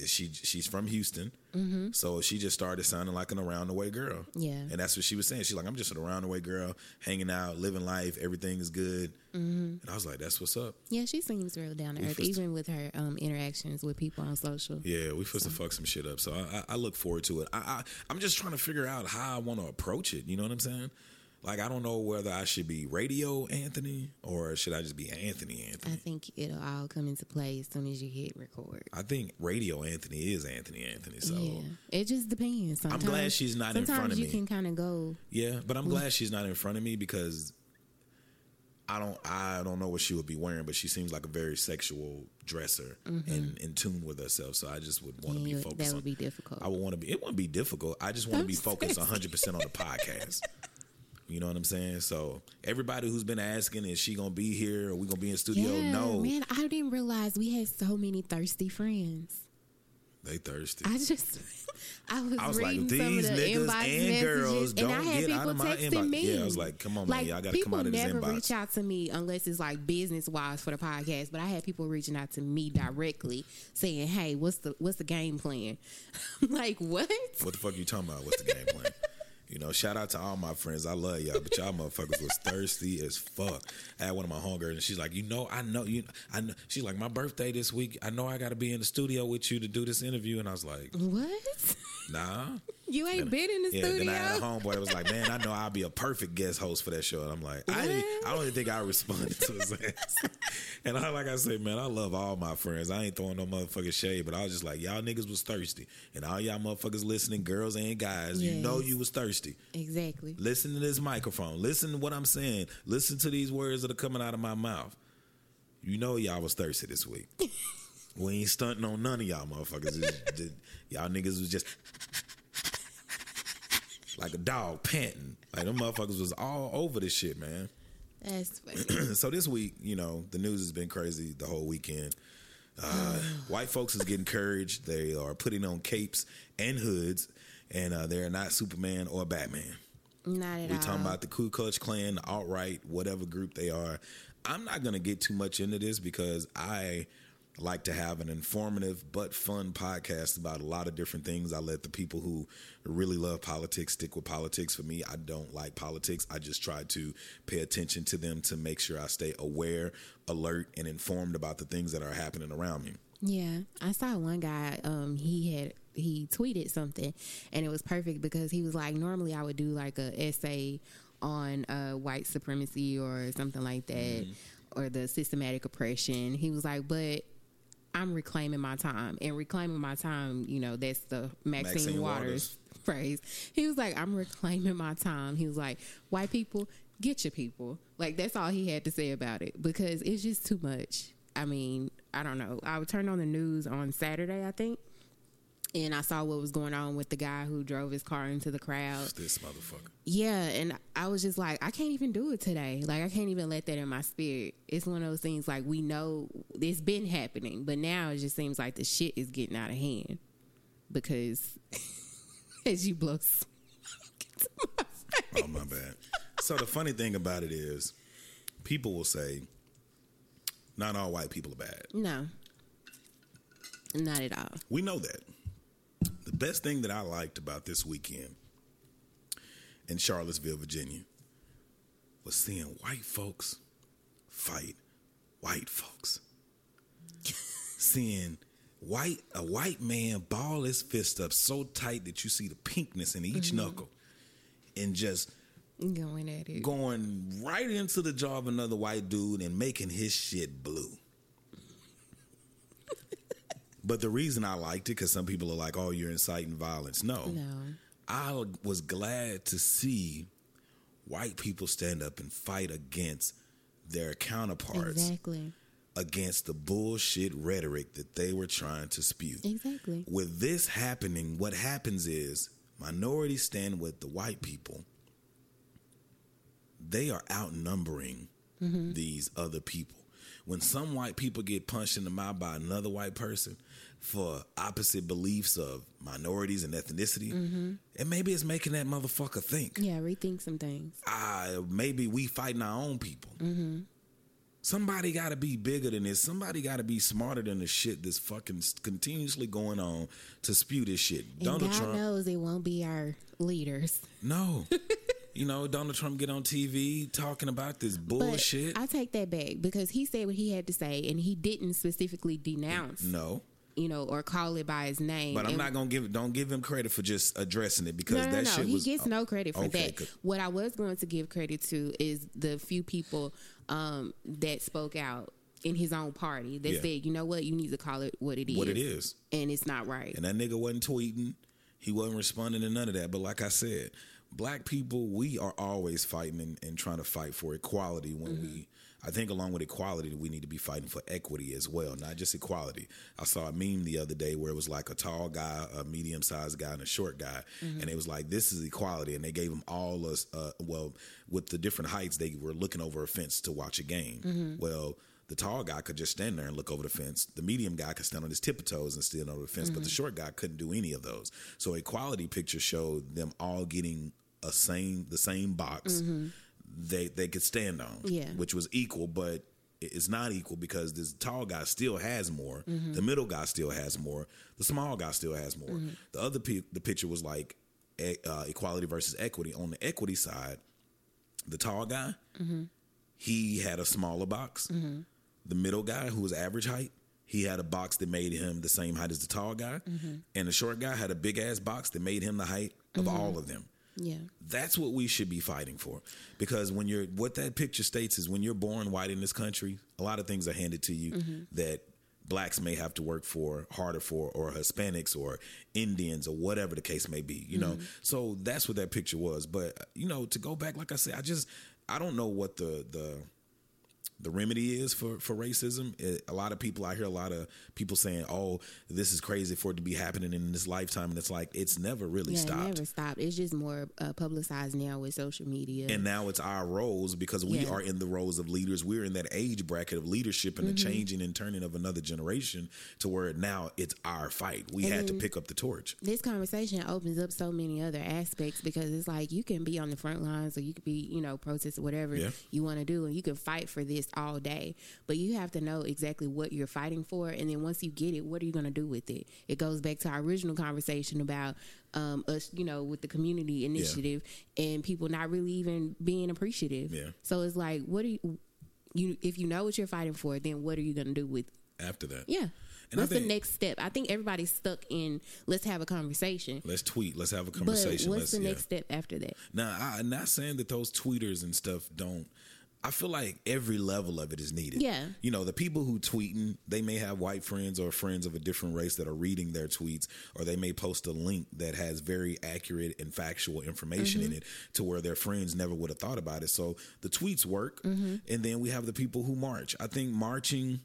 she she's from Houston. Mm-hmm. So she just started sounding like an around-the-way girl. Yeah. And that's what she was saying. She's like, I'm just an around-the-way girl, hanging out, living life. Everything is good. Mm-hmm. And I was like, that's what's up. Yeah, she seems real down to earth, even with her um, interactions with people on social. Yeah, we supposed so. to fuck some shit up. So I, I, I look forward to it. I, I, I'm just trying to figure out how I want to approach it. You know what I'm saying? Like, I don't know whether I should be Radio Anthony or should I just be Anthony Anthony. I think it'll all come into play as soon as you hit record. I think Radio Anthony is Anthony Anthony. So yeah, it just depends. Sometimes, I'm glad she's not in front of me. Sometimes you can kind of go. Yeah, but I'm glad she's not in front of me because I don't I don't know what she would be wearing, but she seems like a very sexual dresser mm-hmm. and in tune with herself. So I just would want to yeah, be focused. That would on, be difficult. I would want to be. It wouldn't be difficult. I just want to be focused one hundred percent on the podcast. You know what I'm saying? So everybody who's been asking, is she gonna be here? Or we gonna be in studio? Yeah, no, man. I didn't realize we had so many thirsty friends. They thirsty. I just, I was, I was reading like, these some of the niggas inbox and messages, girls don't and I had get people out of my inbox. Me. Yeah, I was like, come on, like, man, y'all got to come out of this inbox. People never reach out to me unless it's like business wise for the podcast. But I had people reaching out to me directly saying, "Hey, what's the what's the game plan?" I'm like, what? What the fuck are you talking about? What's the game plan? You know, shout out to all my friends. I love y'all, but y'all motherfuckers was thirsty as fuck. I had one of my homegirls, and she's like, you know, I know you. I know. She's like, my birthday this week. I know I got to be in the studio with you to do this interview, and I was like, what? Nah, you ain't and, been in the yeah, studio. Then I had a homeboy that was like, man, I know I'll be a perfect guest host for that show, and I'm like, what? I didn't, I don't even think I responded to his ass. And I, like I said, man, I love all my friends. I ain't throwing no motherfucking shade, but I was just like, y'all niggas was thirsty, and all y'all motherfuckers listening, girls and guys, yes. You know you was thirsty. Exactly. Listen to this microphone. Listen to what I'm saying. Listen to these words that are coming out of my mouth. You know y'all was thirsty this week. We ain't stunting on none of y'all motherfuckers. Just, just, y'all niggas was just like a dog panting. Like them motherfuckers was all over this shit, man. That's funny. So this week, you know, the news has been crazy the whole weekend. Uh, white folks is getting courage. They are putting on capes and hoods. And uh, they're not Superman or Batman. Not at all. We're talking about the Ku Klux Klan, the Alt-Right, whatever group they are. I'm not going to get too much into this because I like to have an informative but fun podcast about a lot of different things. I let the people who really love politics stick with politics. For me, I don't like politics. I just try to pay attention to them to make sure I stay aware, alert, and informed about the things that are happening around me. Yeah, I saw one guy, um, he had, he tweeted something and it was perfect because he was like, normally I would do like a essay on uh, white supremacy or something like that, mm-hmm. or the systematic oppression. He was like, but I'm reclaiming my time and reclaiming my time. You know, that's the Maxine, Maxine Waters, Waters phrase. He was like, I'm reclaiming my time. He was like, white people, get your people. Like, that's all he had to say about it because it's just too much. I mean, I don't know. I turned on the news on Saturday, I think, and I saw what was going on with the guy who drove his car into the crowd. This motherfucker. Yeah, and I was just like, I can't even do it today. Like, I can't even let that in my spirit. It's one of those things, like, we know it's been happening, but now it just seems like the shit is getting out of hand because as you blow smoke into my face. Oh, my bad. So the funny thing about it is people will say, not all white people are bad. No. Not at all. We know that. The best thing that I liked about this weekend in Charlottesville, Virginia, was seeing white folks fight white folks. Seeing white a white man ball his fist up so tight that you see the pinkness in each mm-hmm. knuckle and just Going at it. Going right into the jaw of another white dude and making his shit blue. But the reason I liked it, because some people are like, oh, you're inciting violence. No. No. I was glad to see white people stand up and fight against their counterparts. Exactly. Against the bullshit rhetoric that they were trying to spew. Exactly. With this happening, what happens is minorities stand with the white people. They are outnumbering mm-hmm. these other people. When some white people get punched in the mouth by another white person for opposite beliefs of minorities and ethnicity, mm-hmm. and maybe it's making that motherfucker think. Yeah, rethink some things. Ah, uh, maybe we fighting our own people. Mm-hmm. Somebody got to be bigger than this. Somebody got to be smarter than the shit that's fucking continuously going on to spew this shit. And Donald God Trump knows it won't be our leaders. No. You know, Donald Trump get on T V talking about this bullshit. But I take that back because he said what he had to say and he didn't specifically denounce. No. You know, or call it by his name. But I'm and not going to give don't give him credit for just addressing it because no, no, that no. shit he was. He gets no credit for okay, that. Good. What I was going to give credit to is the few people um, that spoke out in his own party that yeah. said, you know what, you need to call it what it is. What it is. And it's not right. And that nigga wasn't tweeting. He wasn't responding to none of that. But like I said, Black people, we are always fighting and, and trying to fight for equality when mm-hmm. we, I think along with equality, we need to be fighting for equity as well, not just equality. I saw a meme the other day where it was like a tall guy, a medium-sized guy, and a short guy, mm-hmm. and it was like, this is equality, and they gave them all us, uh, well, with the different heights, they were looking over a fence to watch a game. Mm-hmm. Well, the tall guy could just stand there and look over the fence. The medium guy could stand on his tiptoes and stand over the fence, mm-hmm. but the short guy couldn't do any of those. So equality picture showed them all getting a same the same box mm-hmm. they they could stand on, yeah. which was equal, but it's not equal because this tall guy still has more, mm-hmm. the middle guy still has more, the small guy still has more. Mm-hmm. The other p- the picture was like e- uh, equality versus equity. On the equity side, the tall guy, mm-hmm. he had a smaller box. Mm-hmm. The middle guy, who was average height, he had a box that made him the same height as the tall guy. Mm-hmm. And the short guy had a big ass box that made him the height of mm-hmm. all of them. Yeah. That's what we should be fighting for. Because when you're, what that picture states is when you're born white in this country, a lot of things are handed to you mm-hmm. that blacks may have to work for, harder for, or Hispanics or Indians or whatever the case may be, you mm-hmm. know? So that's what that picture was. But, you know, to go back, like I said, I just, I don't know what the, the, the remedy is for, for racism. It, a lot of people, I hear a lot of people saying, oh, this is crazy for it to be happening in this lifetime. And it's like, it's never really yeah, stopped. It never stopped. It's just more uh, publicized now with social media. And now it's our roles because we yeah. are in the roles of leaders. We're in that age bracket of leadership and mm-hmm. the changing and turning of another generation to where now it's our fight. We and had to pick up the torch. This conversation opens up so many other aspects because it's like, you can be on the front lines or you could be, you know, protest or whatever yeah. you want to do. And you can fight for this all day, but you have to know exactly what you're fighting for, and then once you get it, what are you going to do with it? It goes back to our original conversation about um us, you know, with the community initiative yeah. and people not really even being appreciative. Yeah. So it's like, what are you, you if you know what you're fighting for, then what are you going to do with after that? Yeah. And what's think, the next step? I think everybody's stuck in, let's have a conversation. Let's tweet. Let's have a conversation. But what's let's, the yeah. next step after that? Now, I, I'm not saying that those tweeters and stuff don't, I feel like every level of it is needed. Yeah. You know, the people who tweeting, they may have white friends or friends of a different race that are reading their tweets, or they may post a link that has very accurate and factual information mm-hmm. in it to where their friends never would have thought about it. So the tweets work. Mm-hmm. And then we have the people who march. I think marching,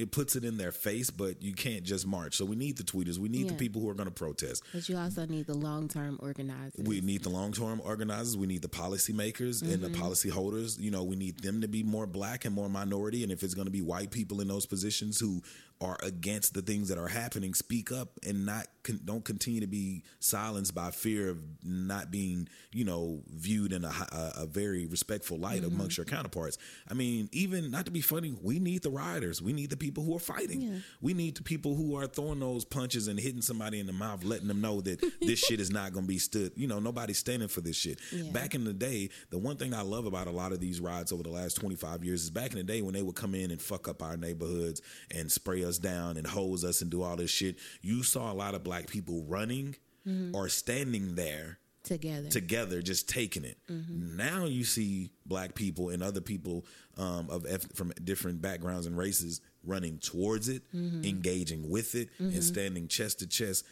it puts it in their face, but you can't just march. So we need the tweeters. We need yeah. the people who are going to protest. But you also need the long-term organizers. We need the long-term organizers. We need the policymakers mm-hmm. and the policyholders. You know, we need them to be more black and more minority. And if it's going to be white people in those positions who are against the things that are happening, speak up and not con- don't continue to be silenced by fear of not being, you know, viewed in a, a, a very respectful light mm-hmm. amongst your counterparts. I mean, even not to be funny, we need the rioters. We need the people. People who are fighting. Yeah. We need the people who are throwing those punches and hitting somebody in the mouth, letting them know that this shit is not going to be stood. You know, nobody's standing for this shit. Yeah. Back in the day, the one thing I love about a lot of these riots over the last twenty-five years is back in the day when they would come in and fuck up our neighborhoods and spray us down and hose us and do all this shit, you saw a lot of black people running mm-hmm. or standing there Together. Together, just taking it. Mm-hmm. Now you see black people and other people um, of F- from different backgrounds and races running towards it, mm-hmm. engaging with it, mm-hmm. and standing chest to chest,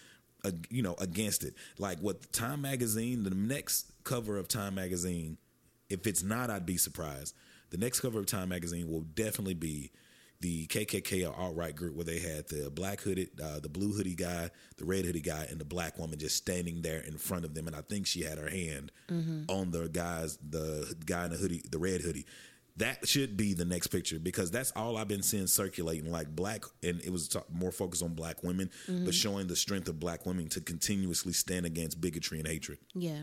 uh, you know, against it. Like what Time Magazine, the next cover of Time Magazine, if it's not, I'd be surprised. The next cover of Time Magazine will definitely be the K K K or Alt-Right group where they had the black hooded, uh, the blue hoodie guy, the red hoodie guy, and the black woman just standing there in front of them. And I think she had her hand mm-hmm. on the guys, the guy in the hoodie, the red hoodie. That should be the next picture because that's all I've been seeing circulating, like black, and it was more focused on black women, mm-hmm. but showing the strength of black women to continuously stand against bigotry and hatred. Yeah.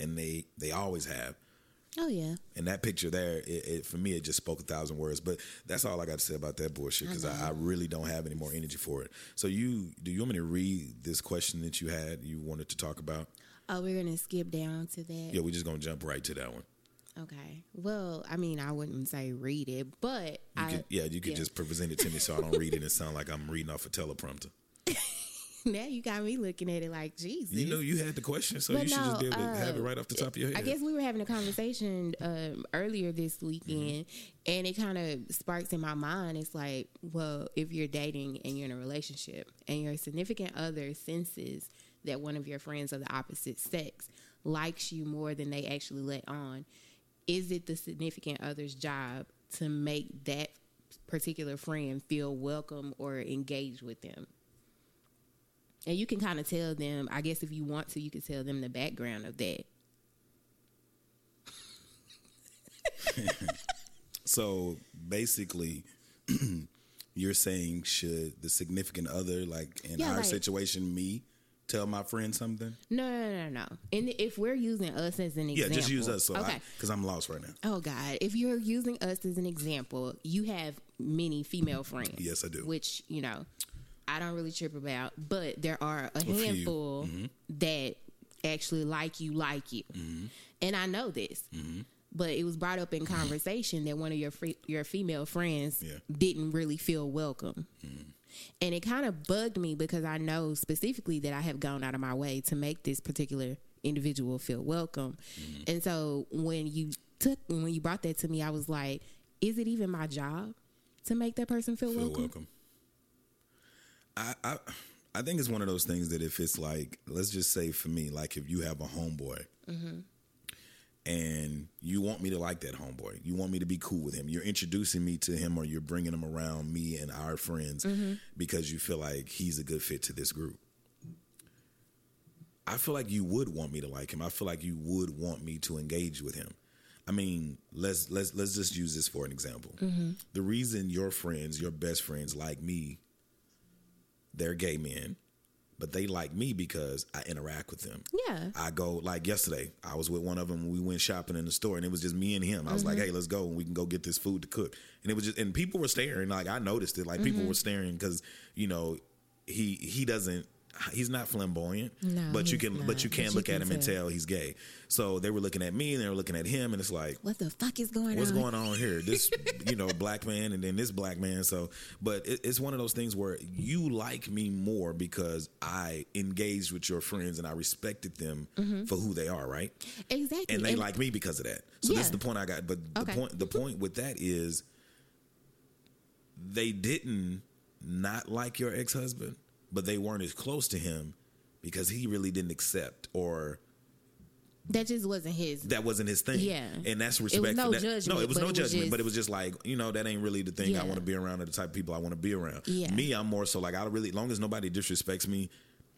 And they, they always have. Oh, yeah. And that picture there, it, it, for me, it just spoke a thousand words. But that's all I got to say about that bullshit because I, I, I really don't have any more energy for it. So you, do you want me to read this question that you had you wanted to talk about? Oh, we're going to skip down to that? Yeah, we're just going to jump right to that one. Okay. Well, I mean, I wouldn't say read it, but you I... Could, yeah, you could yeah. just present it to me so I don't read it and sound like I'm reading off a teleprompter. Now you got me looking at it like, Jesus. You know, you had the question, so but you should no, just be able to uh, have it right off the top of your head. I guess we were having a conversation um, earlier this weekend, mm-hmm. and it kind of sparks in my mind. It's like, well, if you're dating and you're in a relationship and your significant other senses that one of your friends of the opposite sex likes you more than they actually let on, is it the significant other's job to make that particular friend feel welcome or engaged with them? And you can kind of tell them, I guess if you want to, you can tell them the background of that. So basically, you're saying, should the significant other, like in yeah, our like, situation, me, tell my friend something? No, no, no, no. And if we're using us as an example. Yeah, just use us. So okay. Because I'm lost right now. Oh, God. If you're using us as an example, you have many female friends. Yes, I do. Which, you know, I don't really trip about. But there are a, a handful mm-hmm. that actually like you, like you. Mm-hmm. And I know this. Mm-hmm. But it was brought up in conversation that one of your free, your female friends yeah. didn't really feel welcome. Mm. And it kind of bugged me because I know specifically that I have gone out of my way to make this particular individual feel welcome. Mm. And so when you took when you brought that to me, I was like, is it even my job to make that person feel, feel welcome? welcome? I, I I think it's one of those things that if it's like, let's just say for me, like if you have a homeboy. Mm-hmm. And you want me to like that homeboy. You want me to be cool with him. You're introducing me to him or you're bringing him around me and our friends mm-hmm. because you feel like he's a good fit to this group. I feel like you would want me to like him. I feel like you would want me to engage with him. I mean, let's let's let's just use this for an example. Mm-hmm. The reason your friends, your best friends like me, they're gay men. But they like me because I interact with them. Yeah. I go, like yesterday, I was with one of them. We went shopping in the store and it was just me and him. I was mm-hmm. like, hey, let's go and we can go get this food to cook. And it was just, and people were staring. Like I noticed it. Like mm-hmm. people were staring because, you know, he, he doesn't, he's not flamboyant, no, but you can, not. but you can but look you can at him tell. and tell he's gay. So they were looking at me and they were looking at him and it's like, what the fuck is going what's on? What's going on here? This, you know, black man and then this black man. So, but it, it's one of those things where you like me more because I engaged with your friends and I respected them mm-hmm. for who they are. Right. Exactly. And they and like me because of that. So yeah. this is the point I got. But okay. the point, the point with that is they didn't not like your ex-husband. But they weren't as close to him because he really didn't accept or that just wasn't his. That wasn't his thing. Yeah, and that's respect. It was no that, judgment. No, it was no it judgment. Was but it was just like, you know, that ain't really the thing yeah. I want to be around or the type of people I want to be around. Yeah. Me, I'm more so like I really, as long as nobody disrespects me,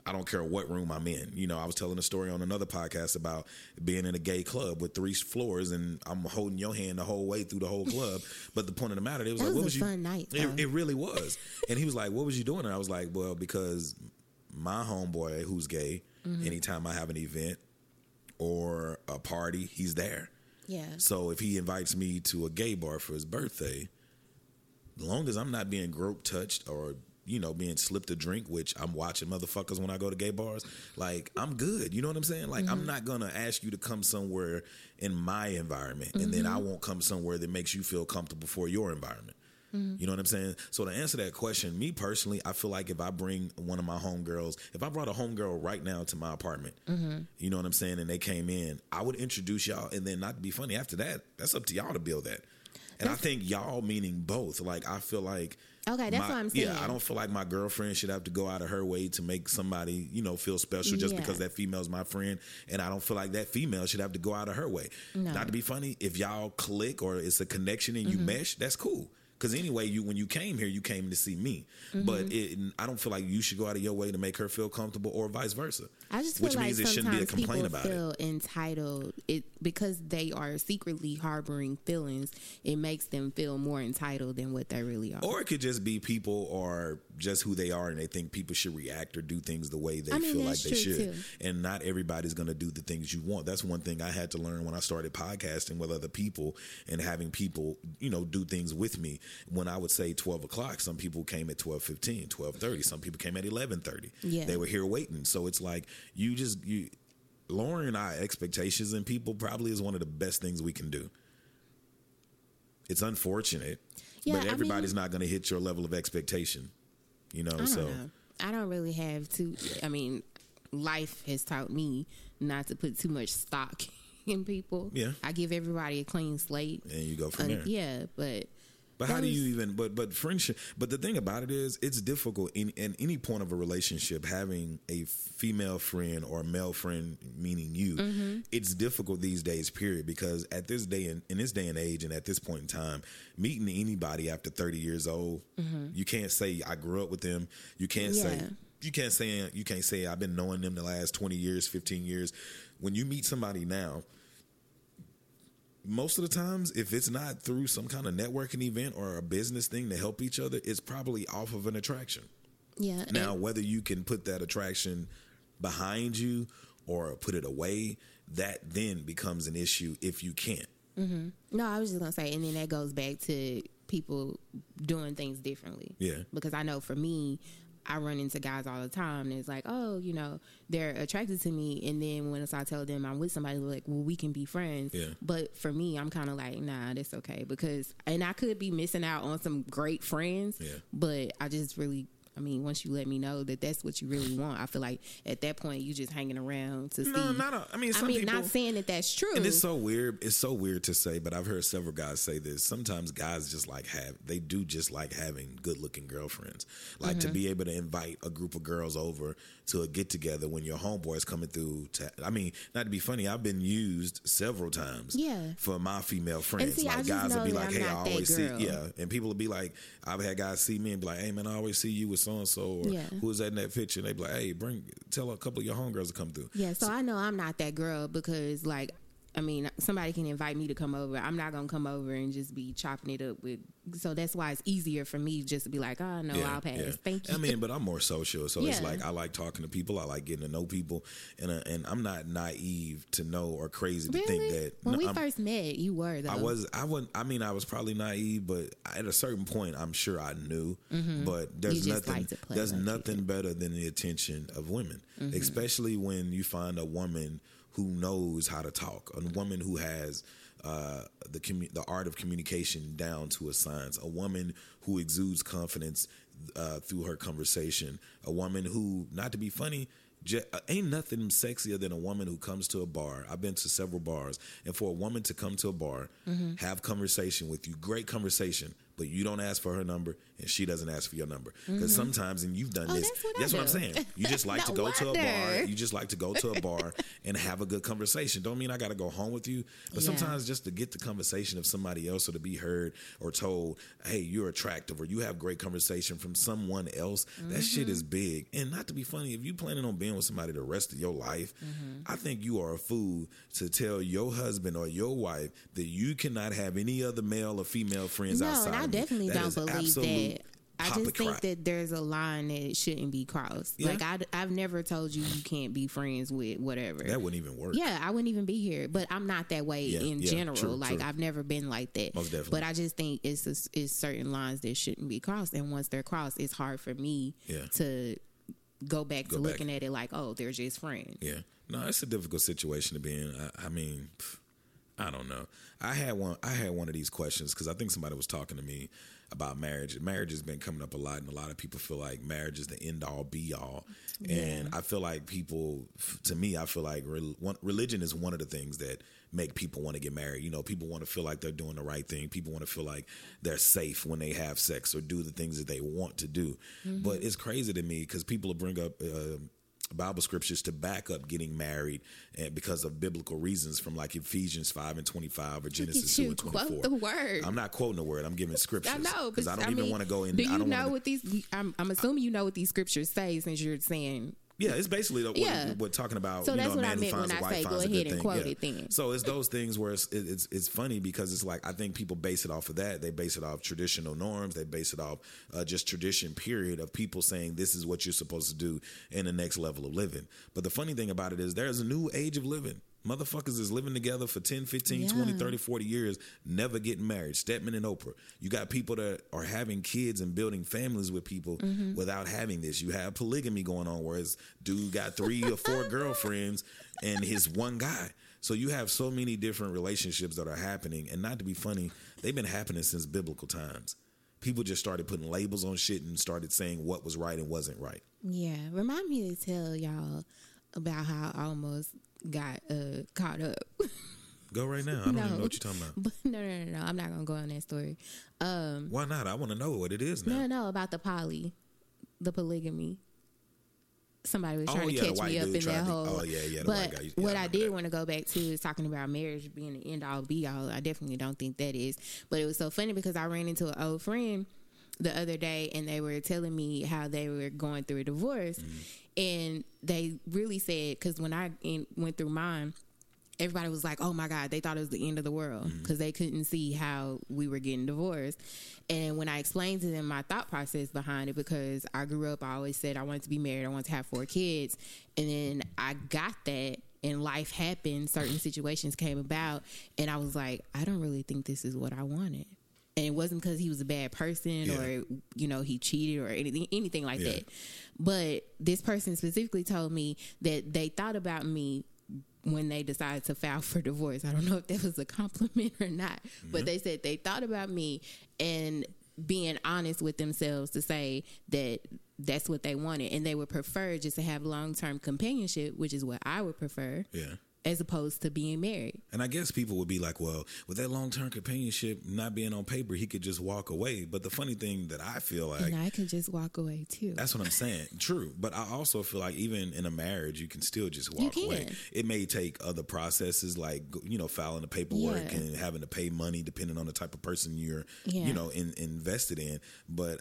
I don't care what room I'm in. You know, I was telling a story on another podcast about being in a gay club with three floors and I'm holding your hand the whole way through the whole club. But the point of the matter, it was that like, was what a was fun you? Night, it, it really was. And he was like, what was you doing? And I was like, well, because my homeboy who's gay, mm-hmm. anytime I have an event or a party, he's there. Yeah. So if he invites me to a gay bar for his birthday, as long as I'm not being groped, touched or you know, being slipped a drink, which I'm watching motherfuckers when I go to gay bars. Like, I'm good. You know what I'm saying? Like, mm-hmm. I'm not going to ask you to come somewhere in my environment. Mm-hmm. And then I won't come somewhere that makes you feel comfortable for your environment. Mm-hmm. You know what I'm saying? So to answer that question, me personally, I feel like if I bring one of my homegirls, if I brought a homegirl right now to my apartment, mm-hmm. you know what I'm saying? And they came in, I would introduce y'all. And then not to be funny after that, that's up to y'all to build that. And that's- I think y'all meaning both. Like, I feel like, okay, that's my, what I'm saying. Yeah, I don't feel like my girlfriend should have to go out of her way to make somebody, you know, feel special just yeah. because that female's my friend. And I don't feel like that female should have to go out of her way. No. Not to be funny, if y'all click or it's a connection and you mm-hmm. mesh, that's cool. Because anyway, you when you came here, you came to see me. Mm-hmm. But it, I don't feel like you should go out of your way to make her feel comfortable or vice versa. I just feel which like means it shouldn't be a complaint about it. People feel entitled it, because they are secretly harboring feelings. It makes them feel more entitled than what they really are. Or it could just be people are just who they are and they think people should react or do things the way they I mean, feel like they should. Too. And not everybody's going to do the things you want. That's one thing I had to learn when I started podcasting with other people and having people, you know, do things with me. When I would say twelve o'clock, some people came at twelve fifteen, twelve thirty. Some people came at eleven thirty. Yeah. They were here waiting. So it's like you just you lowering our expectations in people probably is one of the best things we can do. It's unfortunate, yeah, but everybody's I mean, not going to hit your level of expectation. You know, I don't so know. I don't really have to. I mean, life has taught me not to put too much stock in people. Yeah, I give everybody a clean slate, and you go from uh, there. Yeah, but But how do you even, but but friendship, but the thing about it is, it's difficult in, in any point of a relationship, having a female friend or a male friend, meaning you, mm-hmm. it's difficult these days, period, because at this day, in, in this day and age and at this point in time, meeting anybody after thirty years old, mm-hmm. you can't say, I grew up with them, you can't yeah. say... You can't say you can't say I've been knowing them the last twenty years, fifteen years. When you meet somebody now, most of the times, if it's not through some kind of networking event or a business thing to help each other, it's probably off of an attraction. Yeah. Now, whether you can put that attraction behind you or put it away, that then becomes an issue if you can't. Mm-hmm. No, I was just gonna say, and then that goes back to people doing things differently. Yeah. Because I know for me, I run into guys all the time, and it's like, oh, you know, they're attracted to me, and then once I tell them I'm with somebody, they're like, well, we can be friends. Yeah. But for me, I'm kind of like, nah, that's okay, because, and I could be missing out on some great friends, yeah. but I just really, I mean, once you let me know that that's what you really want, I feel like at that point you just hanging around to no, see. No, not a, I mean, some I mean, people, not saying that that's true. And it's so weird. It's so weird to say, but I've heard several guys say this. Sometimes guys just like have, they do just like having good looking girlfriends. Like mm-hmm. to be able to invite a group of girls over to a get together when your homeboy is coming through. To, I mean, not to be funny, I've been used several times yeah. for my female friends. See, like guys will be like, hey, I always see. Yeah. And people will be like, I've had guys see me and be like, hey man, I always see you with so-and-so or yeah. who was that in that picture, and they be like, hey, bring tell a couple of your homegirls to come through. Yeah, so, so I know I'm not that girl because, like, I mean, somebody can invite me to come over. I'm not going to come over and just be chopping it up with. So that's why it's easier for me just to be like, oh, no, yeah, I'll pass. Yeah. Thank you. I mean, but I'm more social. So yeah. it's like I like talking to people. I like getting to know people. And uh, and I'm not naive to know or crazy to really? think that. When no, we I'm, first met, you were, though. I was. I wasn't. I mean, I was probably naive, but at a certain point, I'm sure I knew. Mm-hmm. But there's nothing, like there's nothing better than the attention of women, mm-hmm. especially when you find a woman who knows how to talk, a woman who has uh, the commu- the art of communication down to a science, a woman who exudes confidence uh, through her conversation, a woman who, not to be funny, Je- ain't nothing sexier than a woman who comes to a bar. I've been to several bars, and for a woman to come to a bar, mm-hmm. have conversation with you, great conversation, but you don't ask for her number, and she doesn't ask for your number. Because mm-hmm. sometimes, and you've done oh, this, that's what, that's what I'm saying. You just like no to go wonder. to a bar. You just like to go to a bar and have a good conversation. Don't mean I got to go home with you, but yeah. sometimes just to get the conversation of somebody else or to be heard or told, hey, you're attractive or you have great conversation from someone else, mm-hmm. that shit is big. And not to be funny, if you planning on being with somebody the rest of your life, mm-hmm. I think you are a fool to tell your husband or your wife that you cannot have any other male or female friends no, outside. I definitely that don't believe that. I just think crap. that there's a line that shouldn't be crossed. Yeah. Like, I, I've never told you you can't be friends with whatever. That wouldn't even work. Yeah, I wouldn't even be here. But I'm not that way yeah, in yeah, general. True, like, true. I've never been like that. Most definitely. But I just think it's, a, it's certain lines that shouldn't be crossed. And once they're crossed, it's hard for me yeah. to go back go to back. looking at it like, oh, they're just friends. Yeah. No, it's a difficult situation to be in. I, I mean... Pff. I don't know. I had one. I had one of these questions because I think somebody was talking to me about marriage. Marriage has been coming up a lot, and a lot of people feel like marriage is the end all, be all. Yeah. And I feel like people, to me, I feel like re- one, religion is one of the things that make people want to get married. You know, people want to feel like they're doing the right thing. People want to feel like they're safe when they have sex or do the things that they want to do. Mm-hmm. But it's crazy to me because people will bring up. Uh, Bible scriptures to back up getting married and because of biblical reasons from like Ephesians five and twenty-five or Genesis two and twenty-four. The word. I'm not quoting the word. I'm giving scriptures. I know. Because I don't I even want to go in. Do you I don't know wanna, what these, I'm, I'm assuming you know what these scriptures say since you're saying. Yeah, it's basically the, yeah. what we're talking about. So you that's know, a man what I meant who finds when a I wife say go ahead and quote yeah. it then. So it's those things where it's, it's it's funny because it's like I think people base it off of that. They base it off traditional norms. They base it off uh, just tradition period of people saying this is what you're supposed to do in the next level of living. But the funny thing about it is there's a new age of living. Motherfuckers is living together for ten, fifteen, yeah. twenty, thirty, forty years, never getting married. Stedman and Oprah. You got people that are having kids and building families with people mm-hmm. without having this. You have polygamy going on where this dude got three or four girlfriends and his one guy. So you have so many different relationships that are happening. And not to be funny, they've been happening since biblical times. People just started putting labels on shit and started saying what was right and wasn't right. Yeah. Remind me to tell y'all about how I almost got uh, caught up Go right now. I don't no. even know what you're talking about. no, no, no, no. I'm not going to go on that story. Um, Why not? I want to know what it is now. No, no, about the poly, the polygamy. Somebody was trying oh, yeah, to catch me up in that to, whole. Oh, yeah, yeah. The but white guy, yeah, what I, I did want to go back to is talking about marriage being the end all be all. I definitely don't think that is. But it was so funny because I ran into an old friend the other day and they were telling me how they were going through a divorce. Mm-hmm. And they really said, because when I in, went through mine, everybody was like, oh my God, they thought it was the end of the world because mm-hmm. they couldn't see how we were getting divorced. And when I explained to them my thought process behind it, because I grew up, I always said I wanted to be married, I wanted to have four kids. And then I got that and life happened, certain situations came about, and I was like, I don't really think this is what I wanted. And it wasn't because he was a bad person yeah. or, you know, he cheated or anything, anything like yeah. that. But this person specifically told me that they thought about me when they decided to file for divorce. I don't know if that was a compliment or not, mm-hmm. but they said they thought about me and being honest with themselves to say that that's what they wanted. And they would prefer just to have long-term companionship, which is what I would prefer. Yeah. As opposed to being married. And I guess people would be like, well, with that long-term companionship not being on paper, he could just walk away. But the funny thing that I feel like... And I could just walk away, too. That's what I'm saying. True. But I also feel like even in a marriage, you can still just walk away. It may take other processes like, you know, filing the paperwork yeah. and having to pay money depending on the type of person you're, yeah. you know, in, invested in. But...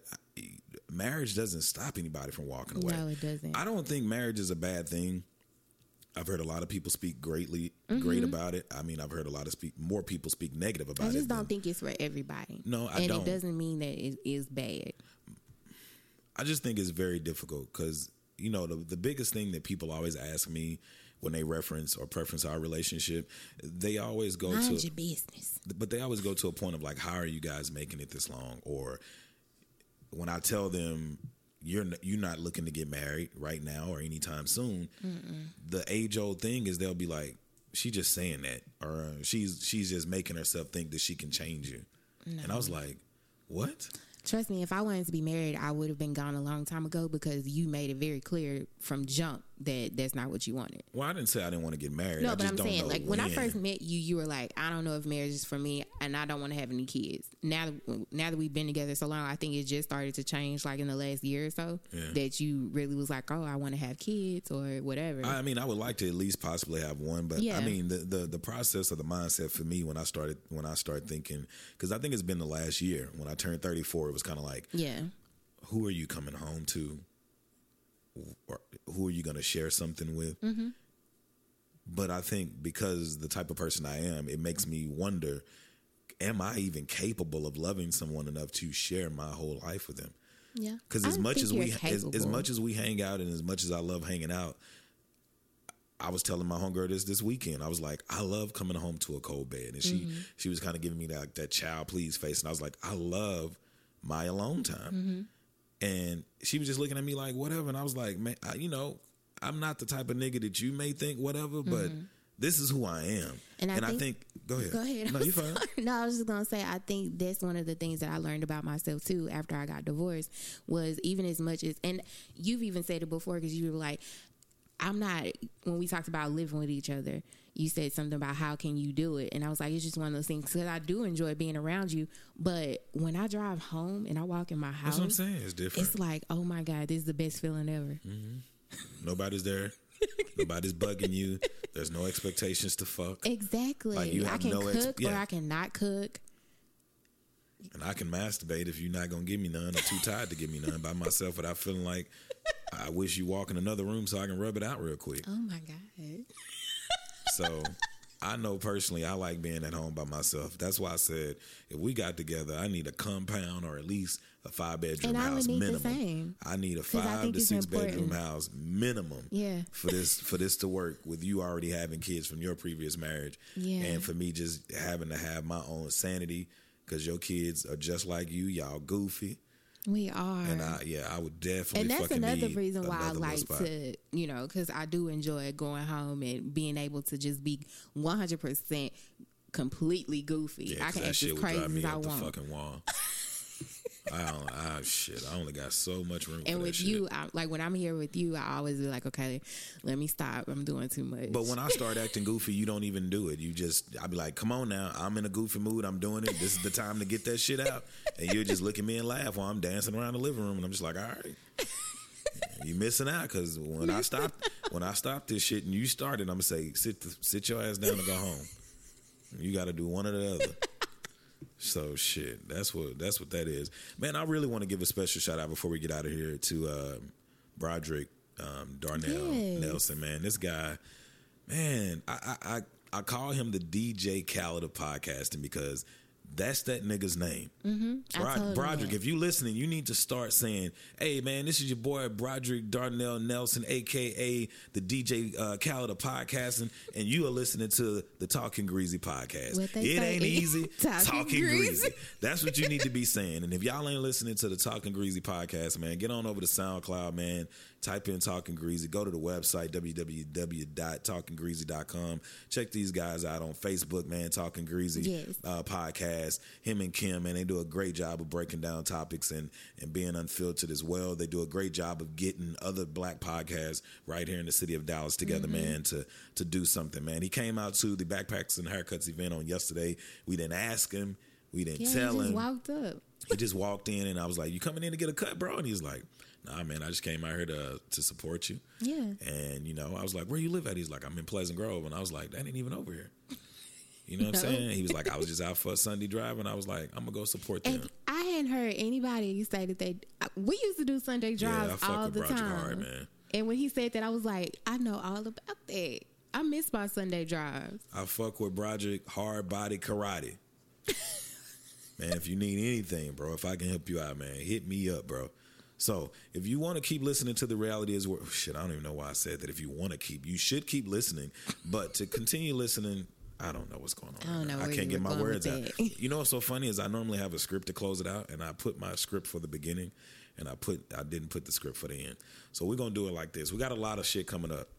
marriage doesn't stop anybody from walking away. No, it doesn't. I don't think marriage is a bad thing. I've heard a lot of people speak greatly, mm-hmm. great about it. I mean, I've heard a lot of speak, more people speak negative about it. I just it don't than, think it's for everybody. No, I and don't. And it doesn't mean that it is bad. I just think it's very difficult because, you know, the, the biggest thing that people always ask me when they reference or preference our relationship, they always go Mind to... Mind your business. But they always go to a point of like, how are you guys making it this long? Or when I tell them... You're you're not looking to get married right now or anytime soon. Mm-mm. The age old thing is they'll be like, she just saying that, or she's she's just making herself think that she can change you. No. And I was like, what? Trust me, if I wanted to be married, I would have been gone a long time ago because you made it very clear from jump that that's not what you wanted. Well, I didn't say I didn't want to get married. No, I but just I'm don't saying, like, when. when I first met you, you were like, I don't know if marriage is for me, and I don't want to have any kids. Now, now that we've been together so long, I think it just started to change, like, in the last year or so, yeah. that you really was like, oh, I want to have kids or whatever. I mean, I would like to at least possibly have one, but, yeah. I mean, the, the, the process of the mindset for me when I started, when I started thinking, because I think it's been the last year. When I turned thirty-four, was kind of like, yeah, who are you coming home to, or who are you going to share something with? Mm-hmm. But I think because the type of person I am, it makes me wonder, am I even capable of loving someone enough to share my whole life with them? Yeah, because as much as we as, as much as we hang out and as much as I love hanging out, I was telling my homegirl this this weekend. I was like, I love coming home to a cold bed, and mm-hmm. she she was kind of giving me that that child please face, and I was like, I love my alone time. Mm-hmm. And she was just looking at me like, whatever. And I was like, man, I, you know, I'm not the type of nigga that you may think, whatever, mm-hmm. but this is who I am. And I, and think, I think, go ahead. Go ahead. No, you're fine. No, I was just going to say, I think that's one of the things that I learned about myself too, after I got divorced, was even as much as, and you've even said it before, cause you were like, I'm not, when we talked about living with each other, you said something about how can you do it? And I was like, it's just one of those things, because I do enjoy being around you. But when I drive home and I walk in my house, that's what I'm saying. It's different. It's like, oh my God, this is the best feeling ever. Mm-hmm. Nobody's there. Nobody's bugging you. There's no expectations to fuck. Exactly. Like you have I can no cook ex- yeah. or I cannot cook. And I can masturbate if you're not going to give me none. I'm too tired to give me none by myself without feeling like I wish you walk in another room so I can rub it out real quick. Oh my God. So I know personally I like being at home by myself. That's why I said if we got together, I need a compound or at least a five bedroom house minimum. I need a five to six bedroom house minimum. Yeah. For this for this to work with you already having kids from your previous marriage. Yeah. And for me just having to have my own sanity because your kids are just like you. Y'all goofy. We are. And I, yeah, I would definitely And that's fucking another reason why another I like to, you know, because I do enjoy going home and being able to just be one hundred percent completely goofy. Yeah, I can act as crazy as I want. I don't, I, shit, I only got so much room. And for with that you, shit. I, like when I'm here with you, I always be like, okay, let me stop. I'm doing too much. But when I start acting goofy, you don't even do it. You just, I be like, come on now, I'm in a goofy mood. I'm doing it. This is the time to get that shit out. And you just look at me and laugh while I'm dancing around the living room, and I'm just like, all right. You missing out, because when I stop, when I stop this shit and you start it, I'm gonna say sit the, sit your ass down and go home. You got to do one or the other. So shit, that's what that's what that is, man. I really want to give a special shout out before we get out of here to uh, Broderick um, Darnell yes. Nelson, man. This guy, man, I, I I I call him the D J Khaled of podcasting because. That's that nigga's name. Mm-hmm. Brod- Broderick, if you listening, you need to start saying, hey, man, this is your boy Broderick Darnell Nelson, a k a the D J uh, Khaled of podcasting, and you are listening to the Talking Greasy podcast. It ain't easy. Talking, Talking Greasy. Greasy. That's what you need to be saying. And if y'all ain't listening to the Talking Greasy podcast, man, get on over to SoundCloud, man. Type in Talking Greasy. Go to the website, w w w dot talking greasy dot com. Check these guys out on Facebook, man, Talking Greasy yes. uh, podcast. Him and Kim, man, they do a great job of breaking down topics and, and being unfiltered as well. They do a great job of getting other black podcasts right here in the city of Dallas together, mm-hmm. man, to to do something, man. He came out to the Backpacks and Haircuts event on yesterday. We didn't ask him. We didn't yeah, tell he just him. Walked up. He just walked in, and I was like, you coming in to get a cut, bro? And he's like, nah, man, I just came out here to uh, to support you. Yeah. And, you know, I was like, where you live at? He's like, I'm in Pleasant Grove. And I was like, that ain't even over here. You know what no. I'm saying? He was like, I was just out for a Sunday drive, and I was like, I'm going to go support them. And I hadn't heard anybody say that they... We used to do Sunday drives yeah, all the time. Hard, man. And when he said that, I was like, I know all about that. I miss my Sunday drives. I fuck with Broderick Hard Body Karate. Man, if you need anything, bro, if I can help you out, man, hit me up, bro. So if you want to keep listening to The Reality Is War... Oh, shit, I don't even know why I said that. If you want to keep, you should keep listening. But to continue listening... I don't know what's going on. I, don't know I can't get my words out. You know what's so funny is I normally have a script to close it out, and I put my script for the beginning, and I put I didn't put the script for the end. So we're gonna do it like this. We got a lot of shit coming up.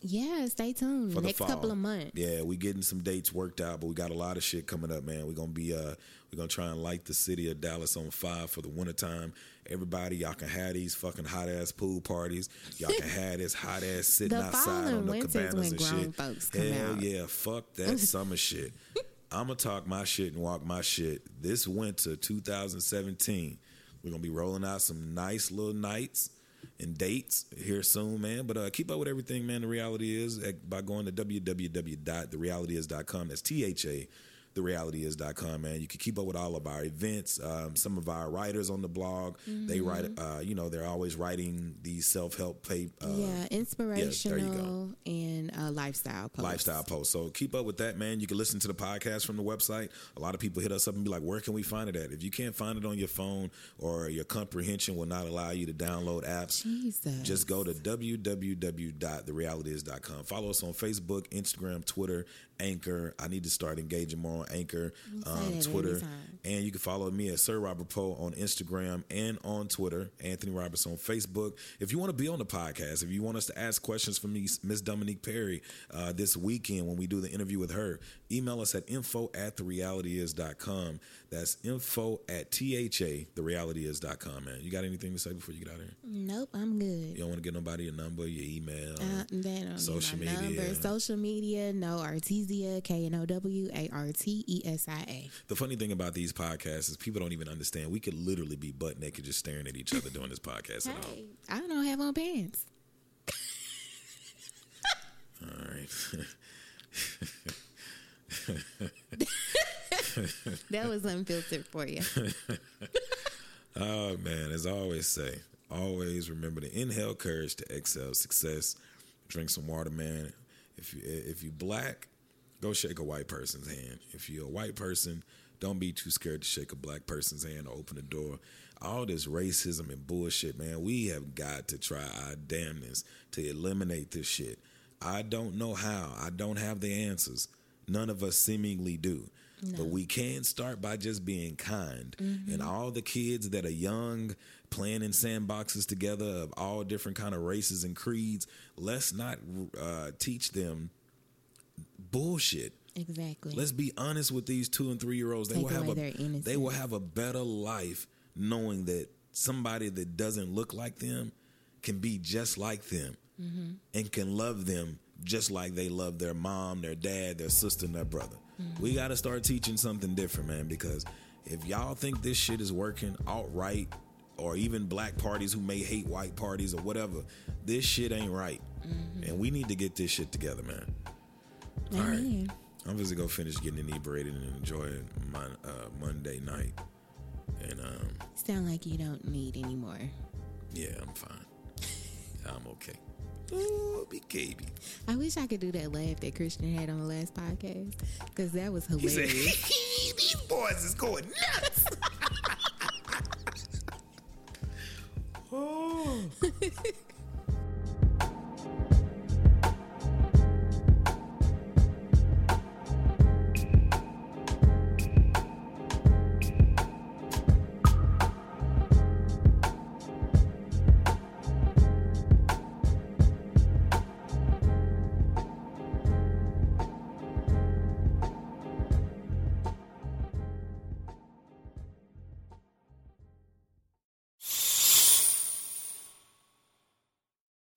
Yeah, stay tuned. For the next fall. Couple of months. Yeah, we getting some dates worked out, but we got a lot of shit coming up, man. We're gonna be uh we're gonna try and light the city of Dallas on fire for the wintertime. Everybody, y'all can have these fucking hot ass pool parties. Y'all can have this hot ass sitting outside on the cabanas and shit. Folks come Hell out. Yeah, fuck that summer shit. I'ma talk my shit and walk my shit. This winter, two thousand seventeen, we're gonna be rolling out some nice little nights. And dates here soon, man. But uh, keep up with everything, man. The Reality Is at, by going to w w w dot the reality is dot com. That's T H A, the reality is dot com, man. You can keep up with all of our events. Um, some of our writers on the blog, mm-hmm. they write, uh, you know, they're always writing these self-help pay, uh, yeah, inspirational yeah, there you go. and uh, lifestyle posts. Lifestyle posts. So keep up with that, man. You can listen to the podcast from the website. A lot of people hit us up and be like, where can we find it at? If you can't find it on your phone or your comprehension will not allow you to download apps, Jesus. Just go to w w w dot the reality is dot com. Follow us on Facebook, Instagram, Twitter, Anchor. I need to start engaging more on Anchor, um, Twitter, and you can follow me at Sir Robert Poe on Instagram and on Twitter, Anthony Roberts on Facebook. If you want to be on the podcast, if you want us to ask questions for me, Miss Dominique Perry, uh, this weekend when we do the interview with her, email us at info at the reality is dot com. That's info at T H A, the reality is dot com, man. You got anything to say before you get out of here? Nope, I'm good. You don't want to get nobody your number, your email, uh, they don't social media. Number, social media, no Artesia, K N O W A R T E S I A. The funny thing about these podcasts is people don't even understand. We could literally be butt naked just staring at each other doing this podcast hey, at all. I don't have on pants. All right. That was unfiltered for you. Oh man, as I always say, always remember to inhale courage, to exhale success. Drink some water, man. If you if you black, go shake a white person's hand. If you're a white person, don't be too scared to shake a black person's hand or open the door. All this racism and bullshit, man, we have got to try our damnness to eliminate this shit. I don't know how. I don't have the answers. None of us seemingly do. No. But we can start by just being kind. Mm-hmm. And all the kids that are young, playing in sandboxes together of all different kind of races and creeds, let's not uh, teach them bullshit. Exactly. Let's be honest with these two and three year olds. They Take will have a they will have a better life knowing that somebody that doesn't look like them can be just like them, mm-hmm. and can love them just like they love their mom, their dad, their sister, and their brother. Mm-hmm. We got to start teaching something different, man, because if y'all think this shit is working, alt-right or even black parties who may hate white parties or whatever, this shit ain't right. Mm-hmm. And we need to get this shit together, man. All right. Mean. I'm just going to go finish getting inebriated and enjoying my uh, Monday night. And um, sound like you don't need any more. Yeah, I'm fine. I'm okay. Ooh, big baby. I wish I could do that laugh that Christian had on the last podcast, because that was hilarious. He said, hey, these boys is going nuts. Oh.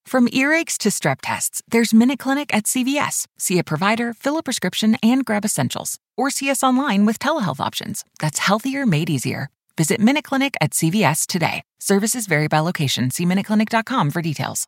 From earaches to strep tests, there's MinuteClinic at C V S. See a provider, fill a prescription, and grab essentials. Or see us online with telehealth options. That's healthier made easier. Visit MinuteClinic at C V S today. Services vary by location. See minute clinic dot com for details.